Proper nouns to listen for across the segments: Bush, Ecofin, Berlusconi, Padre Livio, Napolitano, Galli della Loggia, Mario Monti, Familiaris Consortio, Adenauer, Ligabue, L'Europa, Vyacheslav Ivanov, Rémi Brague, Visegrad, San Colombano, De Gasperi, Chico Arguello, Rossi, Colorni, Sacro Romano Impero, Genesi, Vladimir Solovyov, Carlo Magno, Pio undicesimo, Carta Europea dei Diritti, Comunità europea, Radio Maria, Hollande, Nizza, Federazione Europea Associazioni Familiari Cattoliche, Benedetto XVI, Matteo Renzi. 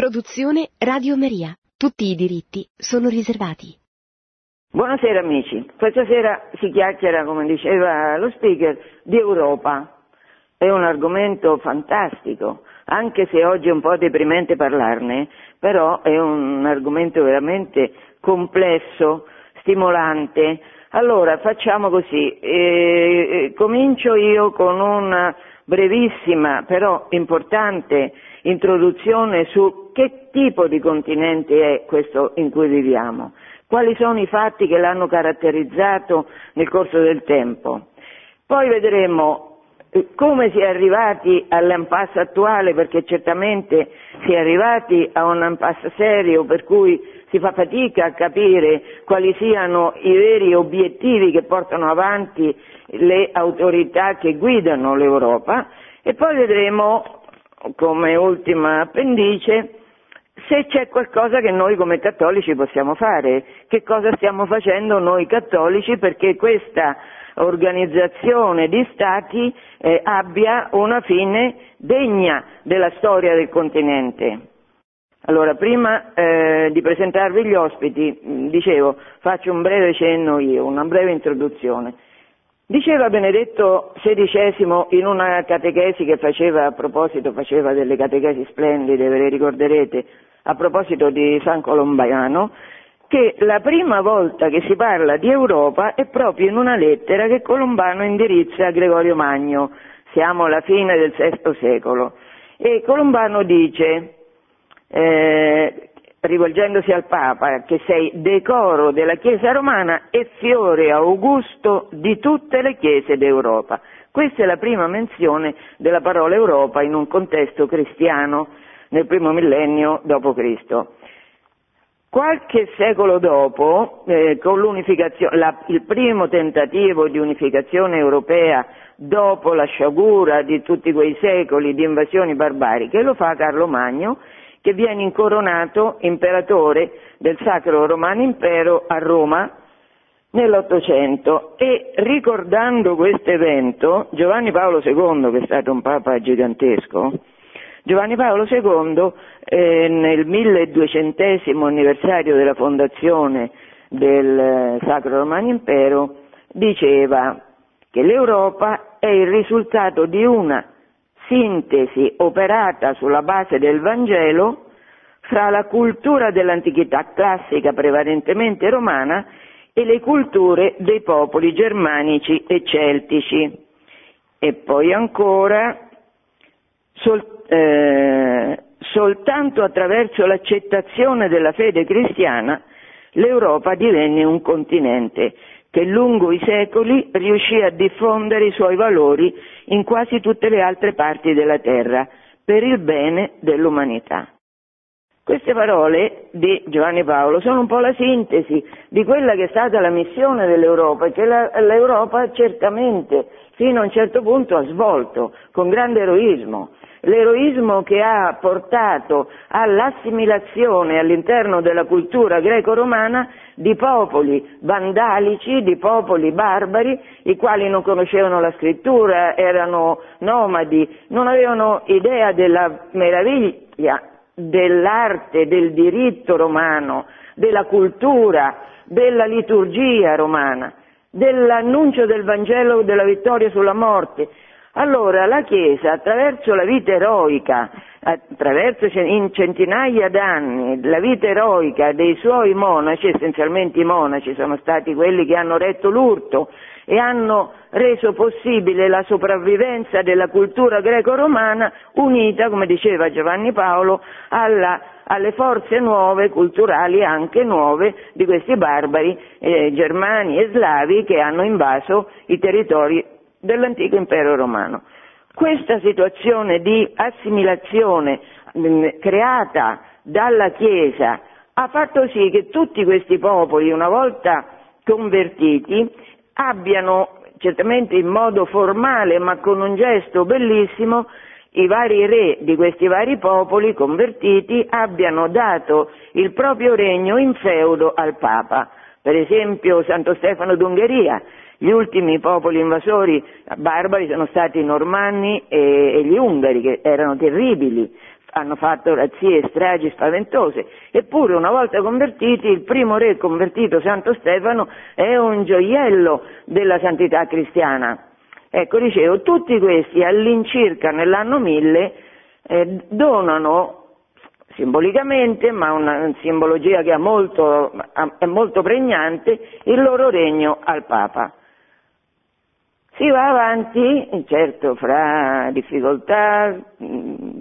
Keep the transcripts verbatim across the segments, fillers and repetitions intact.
Produzione Radio Maria. Tutti i diritti sono riservati. Buonasera amici, questa sera si chiacchiera, come diceva lo speaker, di Europa. È un argomento fantastico, anche se oggi è un po' deprimente parlarne, però è un argomento veramente complesso, stimolante. Allora facciamo così, eh, comincio io con una brevissima però importante introduzione su che tipo di continente è questo in cui viviamo, quali sono i fatti che l'hanno caratterizzato nel corso del tempo. Poi vedremo come si è arrivati all'impasse attuale, perché certamente si è arrivati a un impasse serio per cui si fa fatica a capire quali siano i veri obiettivi che portano avanti le autorità che guidano l'Europa, e poi vedremo come ultima appendice se c'è qualcosa che noi come cattolici possiamo fare, che cosa stiamo facendo noi cattolici perché questa organizzazione di stati eh, abbia una fine degna della storia del continente. Allora, prima eh, di presentarvi gli ospiti, dicevo, faccio un breve cenno io, una breve introduzione. Diceva Benedetto sedicesimo in una catechesi che faceva, a proposito, faceva delle catechesi splendide, ve le ricorderete, a proposito di San Colombano, che la prima volta che si parla di Europa è proprio in una lettera che Colombano indirizza a Gregorio Magno, siamo alla fine del sesto secolo, e Colombano dice, eh, rivolgendosi al Papa, che sei decoro della Chiesa romana e fiore augusto di tutte le Chiese d'Europa. Questa è la prima menzione della parola Europa in un contesto cristiano nel primo millennio dopo Cristo. Qualche secolo dopo, eh, con l'unificazione, la, il primo tentativo di unificazione europea dopo la sciagura di tutti quei secoli di invasioni barbariche, lo fa Carlo Magno, che viene incoronato imperatore del Sacro Romano Impero a Roma nell'Ottocento, e ricordando questo evento Giovanni Paolo secondo, che è stato un papa gigantesco, Giovanni Paolo secondo eh, nel milleduecentesimo anniversario della fondazione del Sacro Romano Impero diceva che l'Europa è il risultato di una sintesi operata sulla base del Vangelo fra la cultura dell'antichità classica prevalentemente romana e le culture dei popoli germanici e celtici. E poi ancora, Sol, eh, soltanto attraverso l'accettazione della fede cristiana l'Europa divenne un continente che lungo i secoli riuscì a diffondere i suoi valori in quasi tutte le altre parti della terra per il bene dell'umanità. Queste parole di Giovanni Paolo sono un po' la sintesi di quella che è stata la missione dell'Europa, che la, l'Europa certamente fino a un certo punto ha svolto con grande eroismo. L'eroismo che ha portato all'assimilazione all'interno della cultura greco-romana di popoli vandalici, di popoli barbari, i quali non conoscevano la scrittura, erano nomadi, non avevano idea della meraviglia dell'arte, del diritto romano, della cultura, della liturgia romana, dell'annuncio del Vangelo della vittoria sulla morte. Allora la Chiesa, attraverso la vita eroica, attraverso in centinaia d'anni la vita eroica dei suoi monaci, essenzialmente i monaci sono stati quelli che hanno retto l'urto e hanno reso possibile la sopravvivenza della cultura greco-romana unita, come diceva Giovanni Paolo, alla, alle forze nuove, culturali anche nuove, di questi barbari eh, germani e slavi che hanno invaso i territori dell'antico impero romano. Questa situazione di assimilazione mh, creata dalla Chiesa ha fatto sì che tutti questi popoli, una volta convertiti, abbiano certamente in modo formale ma con un gesto bellissimo i vari re di questi vari popoli convertiti abbiano dato il proprio regno in feudo al Papa. Per esempio Santo Stefano d'Ungheria. Gli ultimi popoli invasori barbari sono stati i Normanni e, e gli Ungari, che erano terribili, hanno fatto razzie e stragi spaventose, eppure una volta convertiti il primo re convertito, Santo Stefano, è un gioiello della santità cristiana. Ecco, dicevo, tutti questi all'incirca nell'anno mille eh, donano simbolicamente, ma una simbologia che ha molto, è molto pregnante, il loro regno al Papa. Si va avanti, certo, fra difficoltà,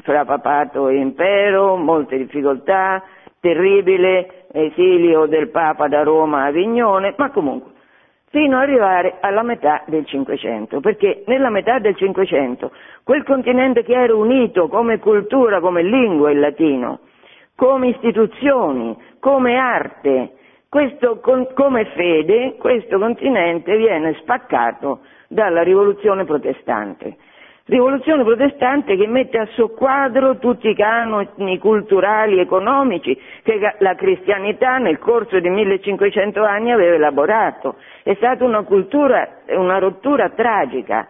fra papato e impero, molte difficoltà, terribile esilio del Papa da Roma a Avignone, ma comunque, fino ad arrivare alla metà del Cinquecento, perché nella metà del Cinquecento quel continente che era unito come cultura, come lingua il latino, come istituzioni, come arte, questo con, come fede, questo continente viene spaccato dalla rivoluzione protestante. Rivoluzione protestante che mette a soqquadro tutti i canoni culturali e economici che la cristianità nel corso di millecinquecento anni aveva elaborato. È stata una cultura, una rottura tragica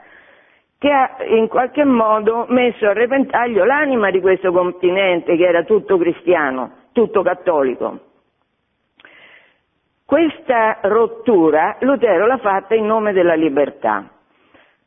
che ha in qualche modo messo a repentaglio l'anima di questo continente che era tutto cristiano, tutto cattolico. Questa rottura Lutero l'ha fatta in nome della libertà.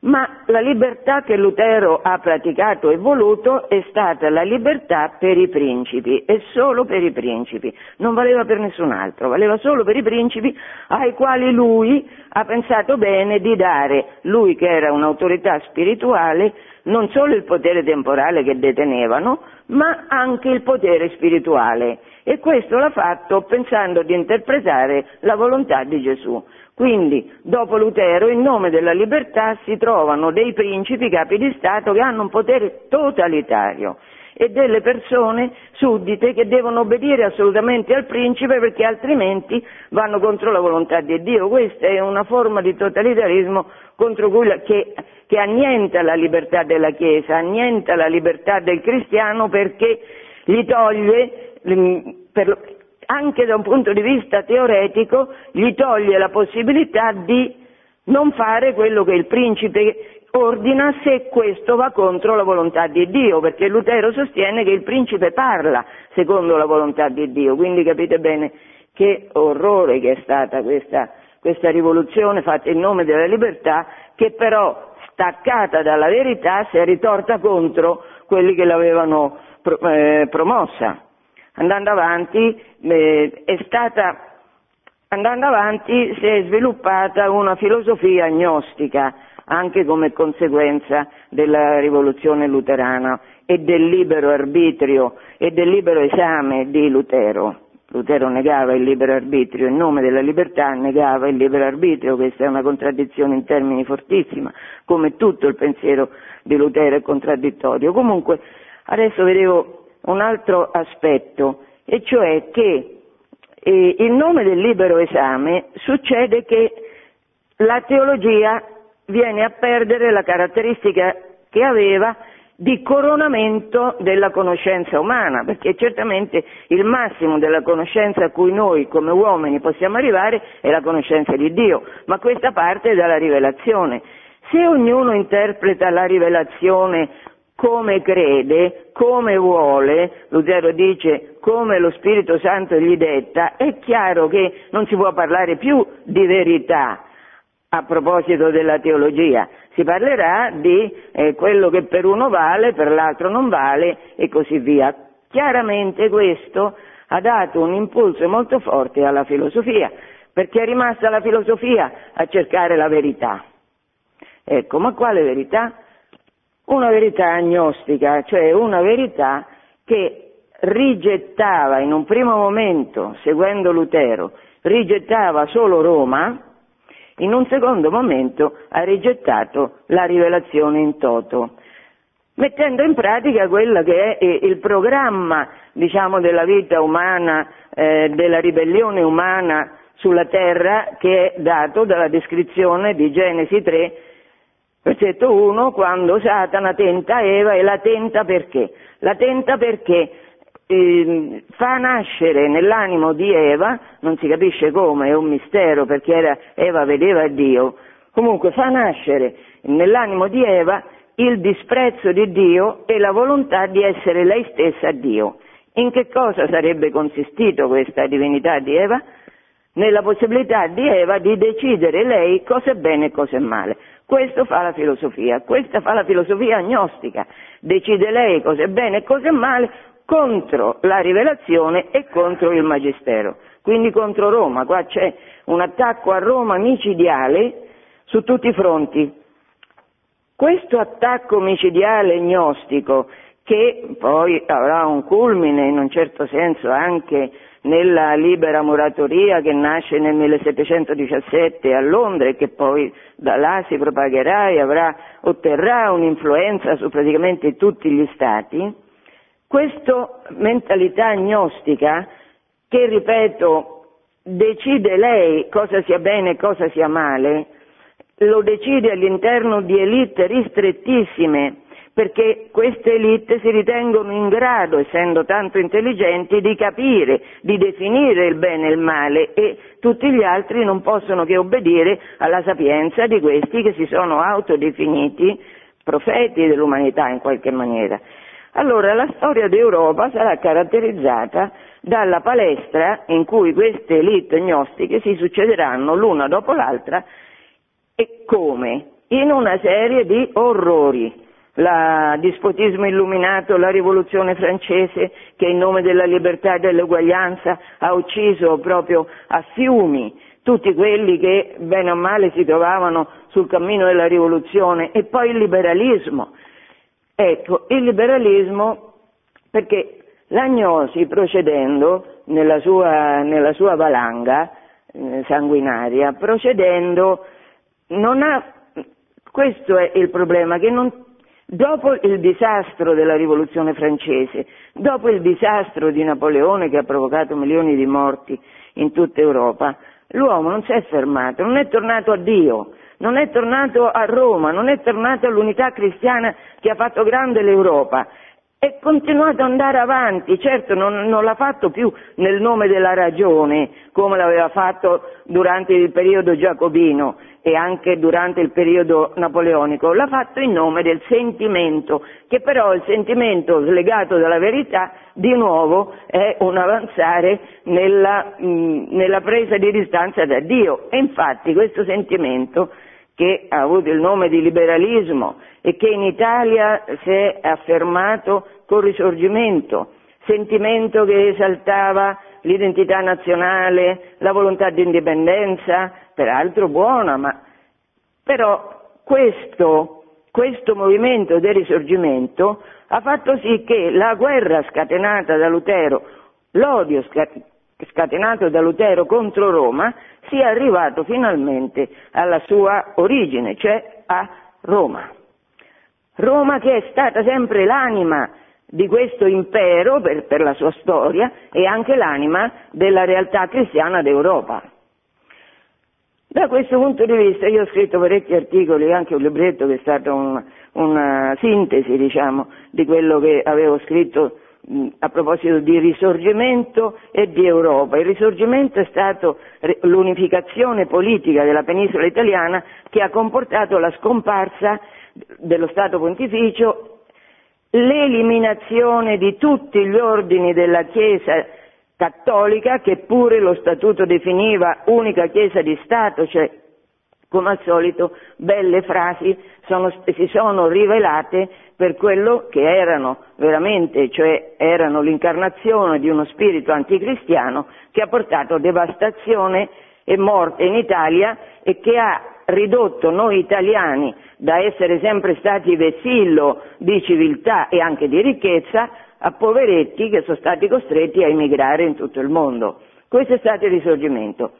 Ma la libertà che Lutero ha praticato e voluto è stata la libertà per i principi e solo per i principi, non valeva per nessun altro, valeva solo per i principi ai quali lui ha pensato bene di dare, lui che era un'autorità spirituale, non solo il potere temporale che detenevano, ma anche il potere spirituale, e questo l'ha fatto pensando di interpretare la volontà di Gesù. Quindi, dopo Lutero, in nome della libertà si trovano dei principi, capi di Stato, che hanno un potere totalitario e delle persone suddite che devono obbedire assolutamente al principe perché altrimenti vanno contro la volontà di Dio. Questa è una forma di totalitarismo contro cui la, che, che annienta la libertà della Chiesa, annienta la libertà del cristiano perché gli toglie... Per, anche da un punto di vista teoretico, gli toglie la possibilità di non fare quello che il principe ordina se questo va contro la volontà di Dio, perché Lutero sostiene che il principe parla secondo la volontà di Dio, quindi capite bene che orrore che è stata questa, questa rivoluzione fatta in nome della libertà, che però staccata dalla verità si è ritorta contro quelli che l'avevano pro, eh, promossa. Andando avanti, eh, è stata, andando avanti si è sviluppata una filosofia agnostica, anche come conseguenza della rivoluzione luterana e del libero arbitrio e del libero esame di Lutero. Lutero negava il libero arbitrio, in nome della libertà negava il libero arbitrio, questa è una contraddizione in termini fortissima, come tutto il pensiero di Lutero è contraddittorio. Comunque, adesso vedevo un altro aspetto, e cioè che eh, in nome del libero esame succede che la teologia viene a perdere la caratteristica che aveva di coronamento della conoscenza umana, perché certamente il massimo della conoscenza a cui noi come uomini possiamo arrivare è la conoscenza di Dio, ma questa parte è dalla rivelazione. Se ognuno interpreta la rivelazione come crede, come vuole, Lutero dice come lo Spirito Santo gli detta, è chiaro che non si può parlare più di verità a proposito della teologia, si parlerà di eh, quello che per uno vale, per l'altro non vale e così via. Chiaramente questo ha dato un impulso molto forte alla filosofia, perché è rimasta la filosofia a cercare la verità. Ecco, ma quale verità? Una verità agnostica, cioè una verità che rigettava in un primo momento, seguendo Lutero, rigettava solo Roma, in un secondo momento ha rigettato la rivelazione in toto, mettendo in pratica quella che è il programma, diciamo, della vita umana, eh, della ribellione umana sulla terra, che è dato dalla descrizione di Genesi tre, versetto uno, quando Satana tenta Eva, e la tenta perché? La tenta perché eh, fa nascere nell'animo di Eva, non si capisce come, è un mistero perché era, Eva vedeva Dio, comunque fa nascere nell'animo di Eva il disprezzo di Dio e la volontà di essere lei stessa Dio. In che cosa sarebbe consistito questa divinità di Eva? Nella possibilità di Eva di decidere lei cosa è bene e cosa è male. Questo fa la filosofia, questa fa la filosofia agnostica, decide lei cosa è bene e cosa è male contro la rivelazione e contro il magistero, quindi contro Roma. Qua c'è un attacco a Roma micidiale su tutti i fronti. Questo attacco micidiale gnostico, che poi avrà un culmine in un certo senso anche nella libera moratoria che nasce nel millesettecentodiciassette a Londra e che poi da là si propagherà e avrà, otterrà un'influenza su praticamente tutti gli stati, questa mentalità gnostica che, ripeto, decide lei cosa sia bene e cosa sia male, lo decide all'interno di elite ristrettissime, perché queste elite si ritengono in grado, essendo tanto intelligenti, di capire, di definire il bene e il male, e tutti gli altri non possono che obbedire alla sapienza di questi che si sono autodefiniti profeti dell'umanità in qualche maniera. Allora la storia d'Europa sarà caratterizzata dalla palestra in cui queste elite gnostiche si succederanno l'una dopo l'altra, e come? In una serie di orrori. Il dispotismo illuminato, la rivoluzione francese che in nome della libertà e dell'uguaglianza ha ucciso proprio a fiumi tutti quelli che bene o male si trovavano sul cammino della rivoluzione, e poi il liberalismo. Ecco, il liberalismo, perché l'agnosi, procedendo nella sua, nella sua valanga eh, sanguinaria, procedendo non ha, questo è il problema, che non dopo il disastro della rivoluzione francese, dopo il disastro di Napoleone che ha provocato milioni di morti in tutta Europa, l'uomo non si è fermato, non è tornato a Dio, non è tornato a Roma, non è tornato all'unità cristiana che ha fatto grande l'Europa, è continuato ad andare avanti. Certo non, non l'ha fatto più nel nome della ragione come l'aveva fatto durante il periodo giacobino e anche durante il periodo napoleonico, l'ha fatto in nome del sentimento, che però il sentimento slegato dalla verità di nuovo è un avanzare nella, mh, nella presa di distanza da Dio. E infatti questo sentimento, che ha avuto il nome di liberalismo e che in Italia si è affermato col Risorgimento, sentimento che esaltava l'identità nazionale, la volontà di indipendenza, peraltro buona, ma però questo, questo movimento del Risorgimento ha fatto sì che la guerra scatenata da Lutero, l'odio scatenato da Lutero contro Roma, sia arrivato finalmente alla sua origine, cioè a Roma. Roma che è stata sempre l'anima di questo impero per, per la sua storia, e anche l'anima della realtà cristiana d'Europa. Da questo punto di vista io ho scritto parecchi articoli e anche un libretto che è stata un, una sintesi, diciamo, di quello che avevo scritto mh, a proposito di risorgimento e di Europa. Il risorgimento è stato l'unificazione politica della penisola italiana che ha comportato la scomparsa dello Stato Pontificio, l'eliminazione di tutti gli ordini della Chiesa cattolica, che pure lo statuto definiva unica Chiesa di Stato, cioè come al solito belle frasi sono, si sono rivelate per quello che erano veramente, cioè erano l'incarnazione di uno spirito anticristiano che ha portato devastazione e morte in Italia e che ha ridotto noi italiani da essere sempre stati vessillo di civiltà e anche di ricchezza a poveretti che sono stati costretti a emigrare in tutto il mondo. Questo è stato il risorgimento.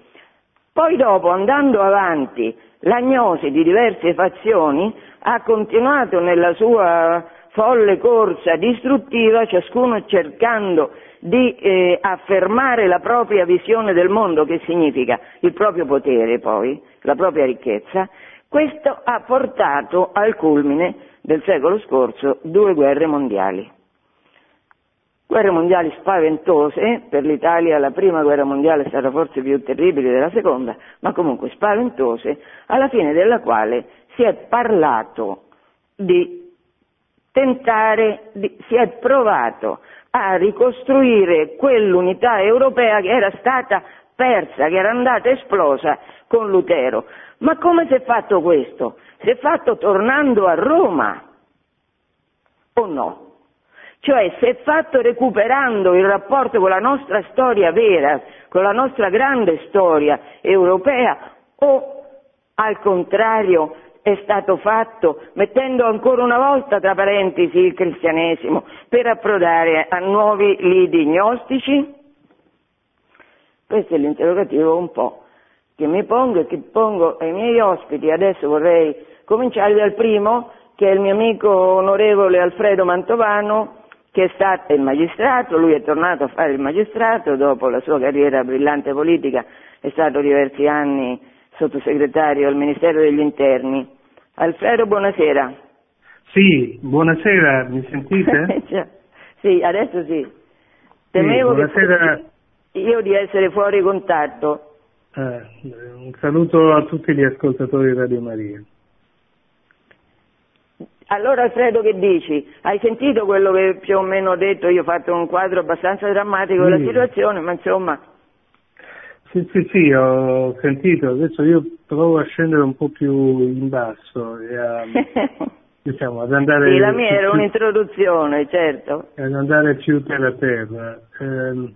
Poi dopo, andando avanti, l'agnosi di diverse fazioni ha continuato nella sua folle corsa distruttiva, ciascuno cercando di eh, affermare la propria visione del mondo, che significa il proprio potere, poi la propria ricchezza. Questo ha portato al culmine del secolo scorso due guerre mondiali. Guerre mondiali spaventose, per l'Italia la prima guerra mondiale è stata forse più terribile della seconda, ma comunque spaventose, alla fine della quale si è parlato di tentare, di, si è provato a ricostruire quell'unità europea che era stata persa, che era andata esplosa con Lutero. Ma come si è fatto questo? Si è fatto tornando a Roma, o no? Cioè si è fatto recuperando il rapporto con la nostra storia vera, con la nostra grande storia europea, o al contrario è stato fatto mettendo ancora una volta tra parentesi il cristianesimo per approdare a nuovi lidi gnostici? Questo è l'interrogativo un po' che mi pongo e che pongo ai miei ospiti. Adesso vorrei cominciare dal primo, che è il mio amico onorevole Alfredo Mantovano, che è stato il magistrato. Lui è tornato a fare il magistrato dopo la sua carriera brillante politica, è stato diversi anni sottosegretario al Ministero degli Interni. Alfredo, buonasera. Sì, buonasera, mi sentite? Sì, adesso sì. Temevo sì, buonasera... che io di essere fuori contatto. Eh, un saluto a tutti gli ascoltatori di Radio Maria. Allora Alfredo, che dici? Hai sentito quello che più o meno ho detto? Io ho fatto un quadro abbastanza drammatico della sì. situazione, ma insomma... Sì, sì, sì, ho sentito. Adesso io provo a scendere un po' più in basso e a, diciamo, ad andare... Sì, la mia più, era un'introduzione, certo. Ad andare più terra terra. Eh,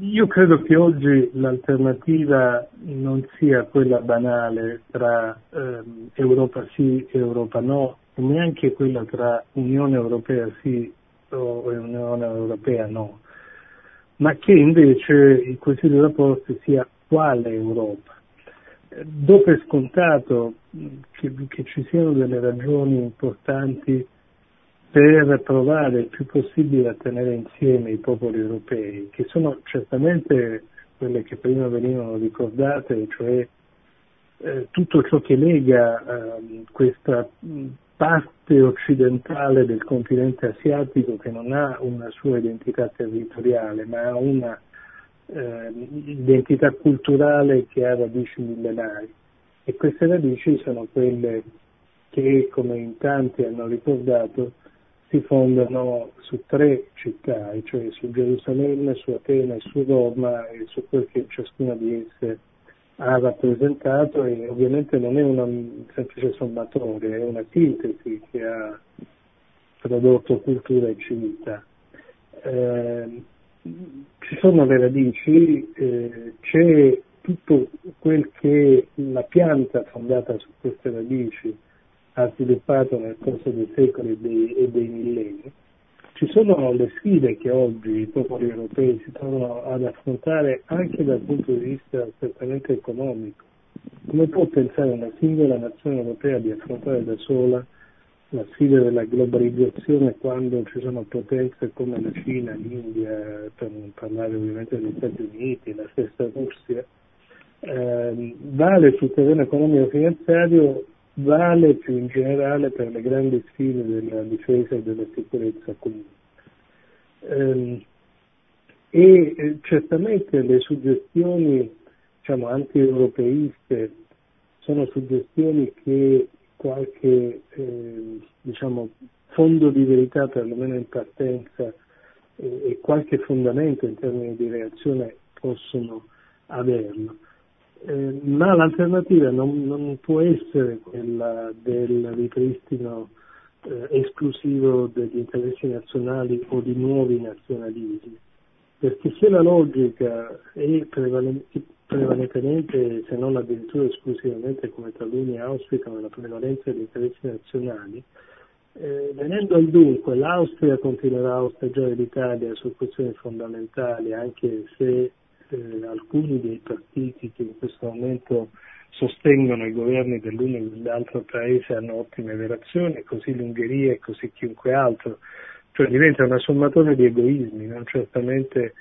io credo che oggi l'alternativa non sia quella banale tra eh, Europa sì e Europa no, neanche quella tra Unione Europea sì o Unione Europea no, ma che invece il quesito da porsi sia quale Europa. Do per scontato che, che ci siano delle ragioni importanti per provare il più possibile a tenere insieme i popoli europei, che sono certamente quelle che prima venivano ricordate, cioè eh, tutto ciò che lega eh, questa parte occidentale del continente asiatico, che non ha una sua identità territoriale, ma ha una eh, identità culturale che ha radici millenarie. E queste radici sono quelle che, come in tanti hanno ricordato, si fondano su tre città, cioè su Gerusalemme, su Atene, su Roma e su quel che ciascuna di esse ha rappresentato, e ovviamente non è una semplice sommatoria, è una sintesi che ha prodotto cultura e civiltà. Eh, ci sono le radici, eh, c'è tutto quel che la pianta fondata su queste radici ha sviluppato nel corso dei secoli e dei, e dei millenni. Ci sono le sfide che oggi i popoli europei si trovano ad affrontare anche dal punto di vista strettamente economico. Come può pensare una singola nazione europea di affrontare da sola la sfida della globalizzazione quando ci sono potenze come la Cina, l'India, per non parlare ovviamente degli Stati Uniti, la stessa Russia? Eh, vale sul terreno economico-finanziario, vale più in generale per le grandi sfide della difesa e della sicurezza comune. E certamente le suggestioni, diciamo, anti-europeiste sono suggestioni che qualche eh, diciamo, fondo di verità, perlomeno in partenza, eh, e qualche fondamento in termini di reazione possono averlo. Eh, ma l'alternativa non, non può essere quella del ripristino eh, esclusivo degli interessi nazionali o di nuovi nazionalismi, perché se la logica è prevalentemente, se non addirittura esclusivamente, come taluni auspicano, la prevalenza degli interessi nazionali, eh, venendo al dunque, l'Austria continuerà a osteggiare l'Italia su questioni fondamentali, anche se Eh, alcuni dei partiti che in questo momento sostengono i governi dell'uno e dell'altro paese hanno ottime relazioni, così l'Ungheria e così chiunque altro, cioè diventa una sommatoria di egoismi, non certamente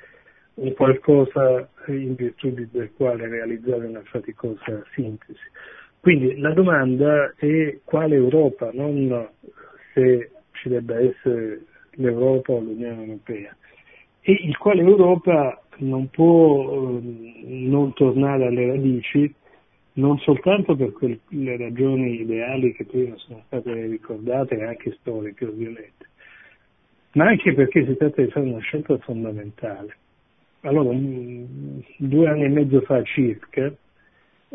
un qualcosa in virtù del quale realizzare una faticosa sintesi. Quindi la domanda è quale Europa, non se ci debba essere l'Europa o l'Unione Europea. E il quale Europa non può eh, non tornare alle radici, non soltanto per quelle ragioni ideali che prima sono state ricordate, anche storiche ovviamente, ma anche perché si tratta di fare una scelta fondamentale. Allora, due anni e mezzo fa circa,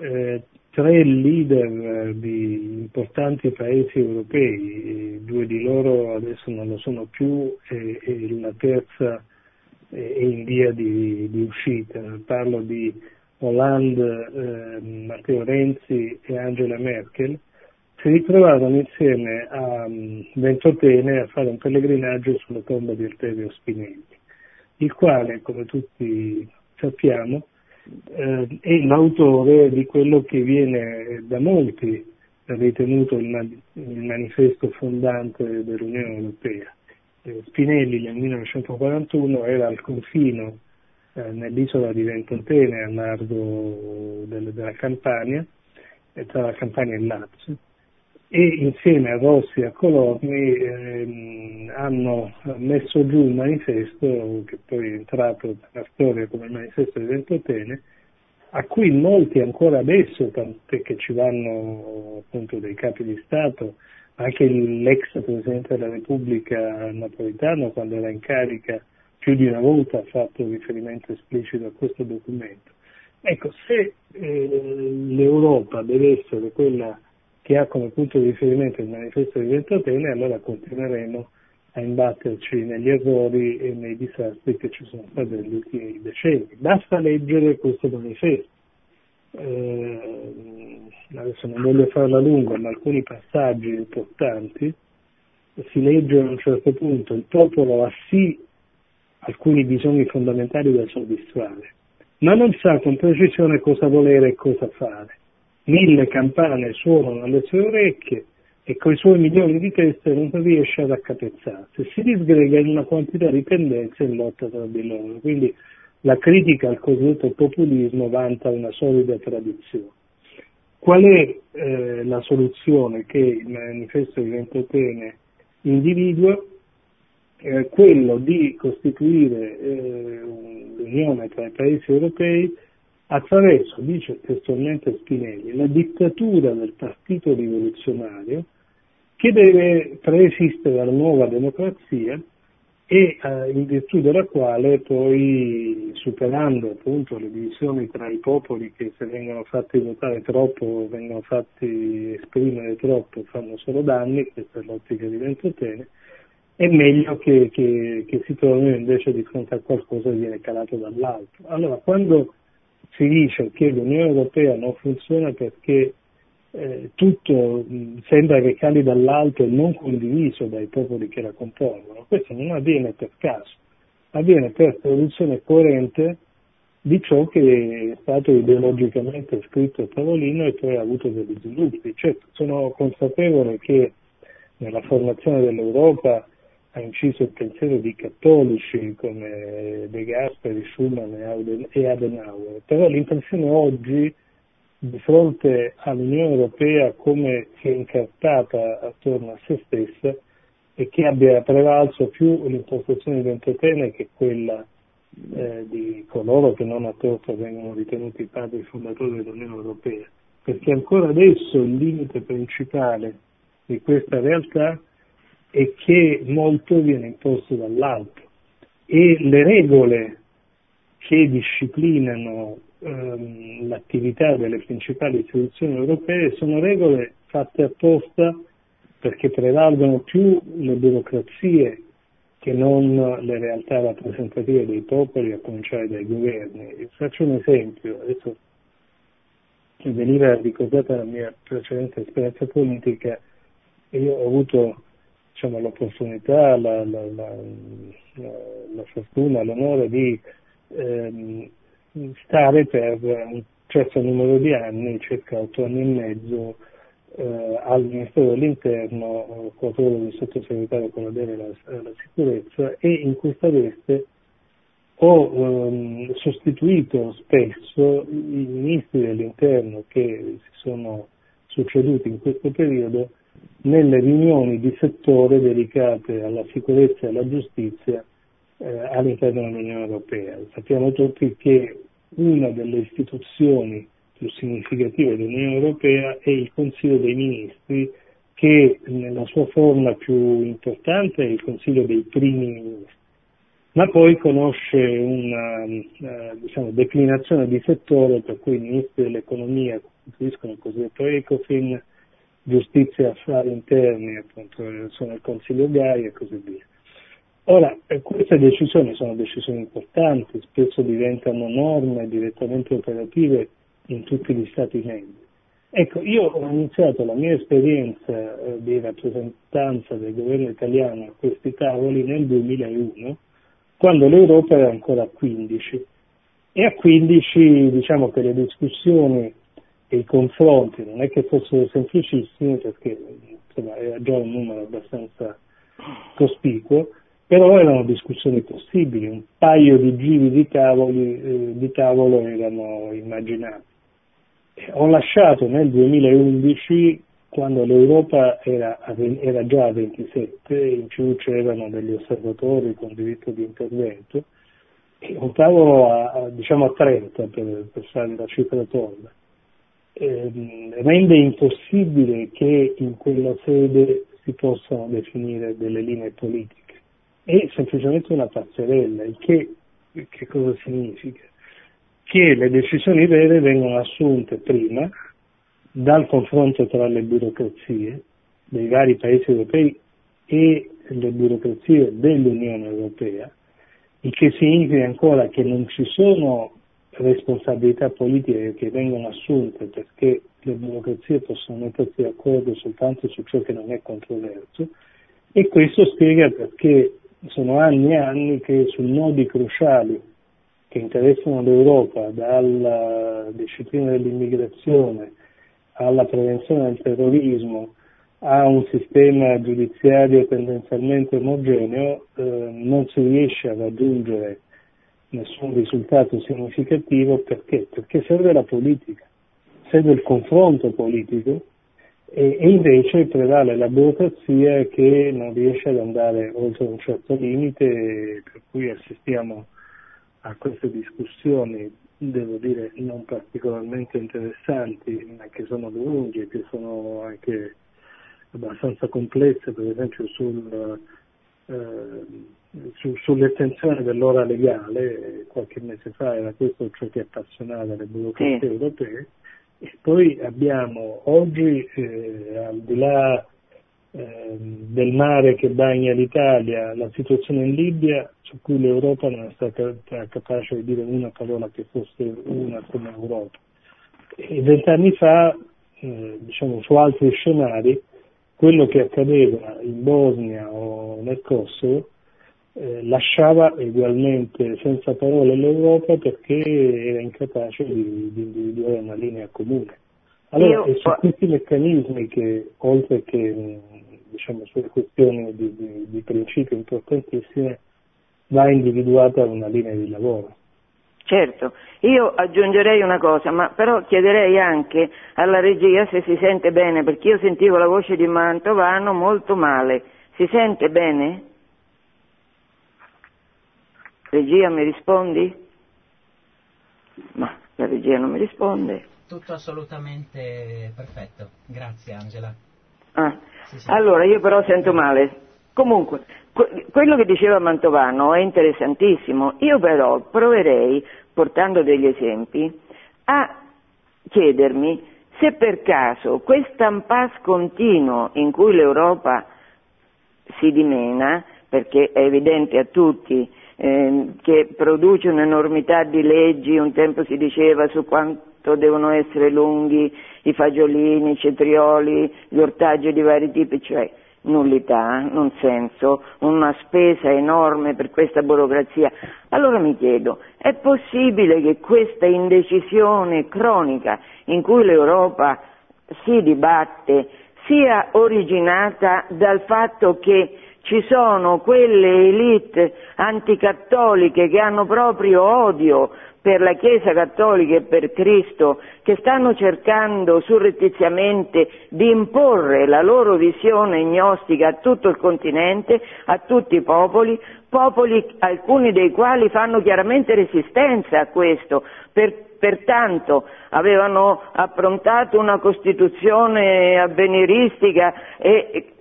eh, tre leader di importanti paesi europei, due di loro adesso non lo sono più e, e una terza è in via di, di uscita, parlo di Hollande, eh, Matteo Renzi e Angela Merkel, si ritrovarono insieme a um, Ventotene a fare un pellegrinaggio sulla tomba di Altiero Spinelli, il quale, come tutti sappiamo, eh, è l'autore di quello che viene da molti ritenuto il, man- il manifesto fondante dell'Unione Europea. Eh, Spinelli nel millenovecentoquarantuno era al confino eh, nell'isola di Ventotene, a largo del- della Campania, tra la Campania e il Lazio, e insieme a Rossi e a Colorni ehm, hanno messo giù un manifesto che poi è entrato nella storia come il manifesto di Ventotene, a cui molti ancora adesso, tant'è che ci vanno appunto dei capi di Stato, anche l'ex Presidente della Repubblica Napolitano, quando era in carica, più di una volta ha fatto riferimento esplicito a questo documento. Ecco, se eh, l'Europa deve essere quella che ha come punto di riferimento il manifesto di Ventotene, allora continueremo a imbatterci negli errori e nei disastri che ci sono stati negli ultimi decenni. Basta leggere questo manifesto. Eh, adesso non voglio farla lunga, ma alcuni passaggi importanti. Si legge a un certo punto: il popolo ha sì alcuni bisogni fondamentali da soddisfare, ma non sa con precisione cosa volere e cosa fare. Mille campane suonano alle sue orecchie e coi suoi milioni di teste non riesce ad accapezzarsi. Si disgrega in una quantità di pendenze in lotta tra di loro. Quindi la critica al cosiddetto populismo vanta una solida tradizione. Qual è eh, la soluzione che il manifesto di Ventotene individua? Eh, quello di costituire eh, un'unione tra i paesi europei attraverso, dice testualmente Spinelli, la dittatura del partito rivoluzionario che deve preesistere alla nuova democrazia e eh, in virtù della quale poi, superando appunto le divisioni tra i popoli che se vengono fatti votare troppo, vengono fatti esprimere troppo, fanno solo danni, questa è l'ottica di Ventotene, è meglio che, che, che si trovino invece di fronte a qualcosa che viene calato dall'alto. Allora, quando si dice che l'Unione Europea non funziona perché eh, tutto mh, sembra che cali dall'alto e non condiviso dai popoli che la compongono, questo non avviene per caso, avviene per produzione coerente di ciò che è stato ideologicamente scritto a tavolino e poi ha avuto degli sviluppi. Certo, sono consapevole che nella formazione dell'Europa ha inciso il pensiero di cattolici come De Gasperi, Schumann e Adenauer, però l'impressione oggi, di fronte all'Unione Europea come si è incartata attorno a se stessa, è che abbia prevalso più l'impostazione di Ventotene che quella eh, di coloro che non a torto vengono ritenuti padri fondatori dell'Unione Europea, perché ancora adesso il limite principale di questa realtà e che molto viene imposto dall'alto, e le regole che disciplinano ehm, l'attività delle principali istituzioni europee sono regole fatte apposta perché prevalgono più le burocrazie che non le realtà rappresentative dei popoli, a cominciare dai governi. Faccio un esempio, adesso veniva ricordata la mia precedente esperienza politica e io ho avuto diciamo l'opportunità, la, la, la, la, la fortuna, l'onore di ehm, stare per un certo numero di anni, circa otto anni e mezzo, eh, al Ministero dell'Interno, con ruolo di sottosegretario con la delega alla sicurezza, e in questa veste ho ehm, sostituito spesso i ministri dell'Interno che si sono succeduti in questo periodo nelle riunioni di settore dedicate alla sicurezza e alla giustizia eh, all'interno dell'Unione Europea. Sappiamo tutti che una delle istituzioni più significativa dell'Unione Europea è il Consiglio dei Ministri, che nella sua forma più importante è il Consiglio dei Primi Ministri, ma poi conosce una eh, diciamo, declinazione di settore, per cui i ministri dell'economia costituiscono il cosiddetto Ecofin, giustizia e affari interni appunto sono il Consiglio Gai e così via. Ora, queste decisioni sono decisioni importanti, spesso diventano norme direttamente operative in tutti gli Stati membri. Ecco, io ho iniziato la mia esperienza di rappresentanza del governo italiano a questi tavoli nel duemilauno, quando l'Europa era ancora a quindici, e a quindici diciamo che le discussioni e i confronti non è che fossero semplicissimi, perché insomma, era già un numero abbastanza cospicuo, però erano discussioni possibili, un paio di giri di, tavoli, eh, di tavolo erano immaginati. Ho lasciato nel duemilaundici, quando l'Europa era, era già a ventisette, in più c'erano degli osservatori con diritto di intervento, e un tavolo a, a, diciamo a trenta, per, per fare la cifra tonda. Eh, rende impossibile che in quella sede si possano definire delle linee politiche. È semplicemente una pazzerella, il che, che cosa significa? Che le decisioni vere vengono assunte prima dal confronto tra le burocrazie dei vari paesi europei e le burocrazie dell'Unione Europea, il che significa ancora che non ci sono responsabilità politiche che vengono assunte, perché le burocrazie possono mettersi d'accordo soltanto su ciò che non è controverso, e questo spiega perché sono anni e anni che su nodi cruciali che interessano l'Europa, dalla disciplina dell'immigrazione alla prevenzione del terrorismo, a un sistema giudiziario tendenzialmente omogeneo, eh, non si riesce a raggiungere nessun risultato significativo. Perché? Perché serve la politica, serve il confronto politico, e invece prevale la burocrazia che non riesce ad andare oltre un certo limite, per cui assistiamo a queste discussioni, devo dire, non particolarmente interessanti, ma che sono lunghe, che sono anche abbastanza complesse, per esempio sul, eh, su, sull'estensione dell'ora legale. Qualche mese fa era questo ciò che appassionava le burocrazie mm. europee. E poi abbiamo oggi, eh, al di là eh, del mare che bagna l'Italia, la situazione in Libia, su cui l'Europa non è stata capace di dire una parola che fosse una come Europa. E vent'anni fa, eh, diciamo su altri scenari, quello che accadeva in Bosnia o nel Kosovo eh, lasciava ugualmente senza parole l'Europa, perché era incapace di, di individuare una linea comune. Allora, Io... sono questi meccanismi che, oltre che diciamo sulle questioni di, di, di principio importantissime, va individuata una linea di lavoro. Certo, io aggiungerei una cosa, ma però chiederei anche alla regia se si sente bene, perché io sentivo la voce di Mantovano molto male. Si sente bene? Regia, mi rispondi? Ma la regia non mi risponde. Tutto assolutamente perfetto, grazie Angela. Ah. Sì, sì. Allora, io però sento male. Comunque, quello che diceva Mantovano è interessantissimo. Io però proverei, portando degli esempi, a chiedermi se per caso quest'ampasse continuo in cui l'Europa si dimena, perché è evidente a tutti eh, che produce un'enormità di leggi. Un tempo si diceva su quanto devono essere lunghi i fagiolini, i cetrioli, gli ortaggi di vari tipi, cioè nullità, non senso, una spesa enorme per questa burocrazia. Allora mi chiedo, è possibile che questa indecisione cronica in cui l'Europa si dibatte sia originata dal fatto che ci sono quelle elite anticattoliche che hanno proprio odio per la Chiesa Cattolica e per Cristo, che stanno cercando surrettiziamente di imporre la loro visione gnostica a tutto il continente, a tutti i popoli, popoli alcuni dei quali fanno chiaramente resistenza a questo, per pertanto avevano approntato una Costituzione avveniristica e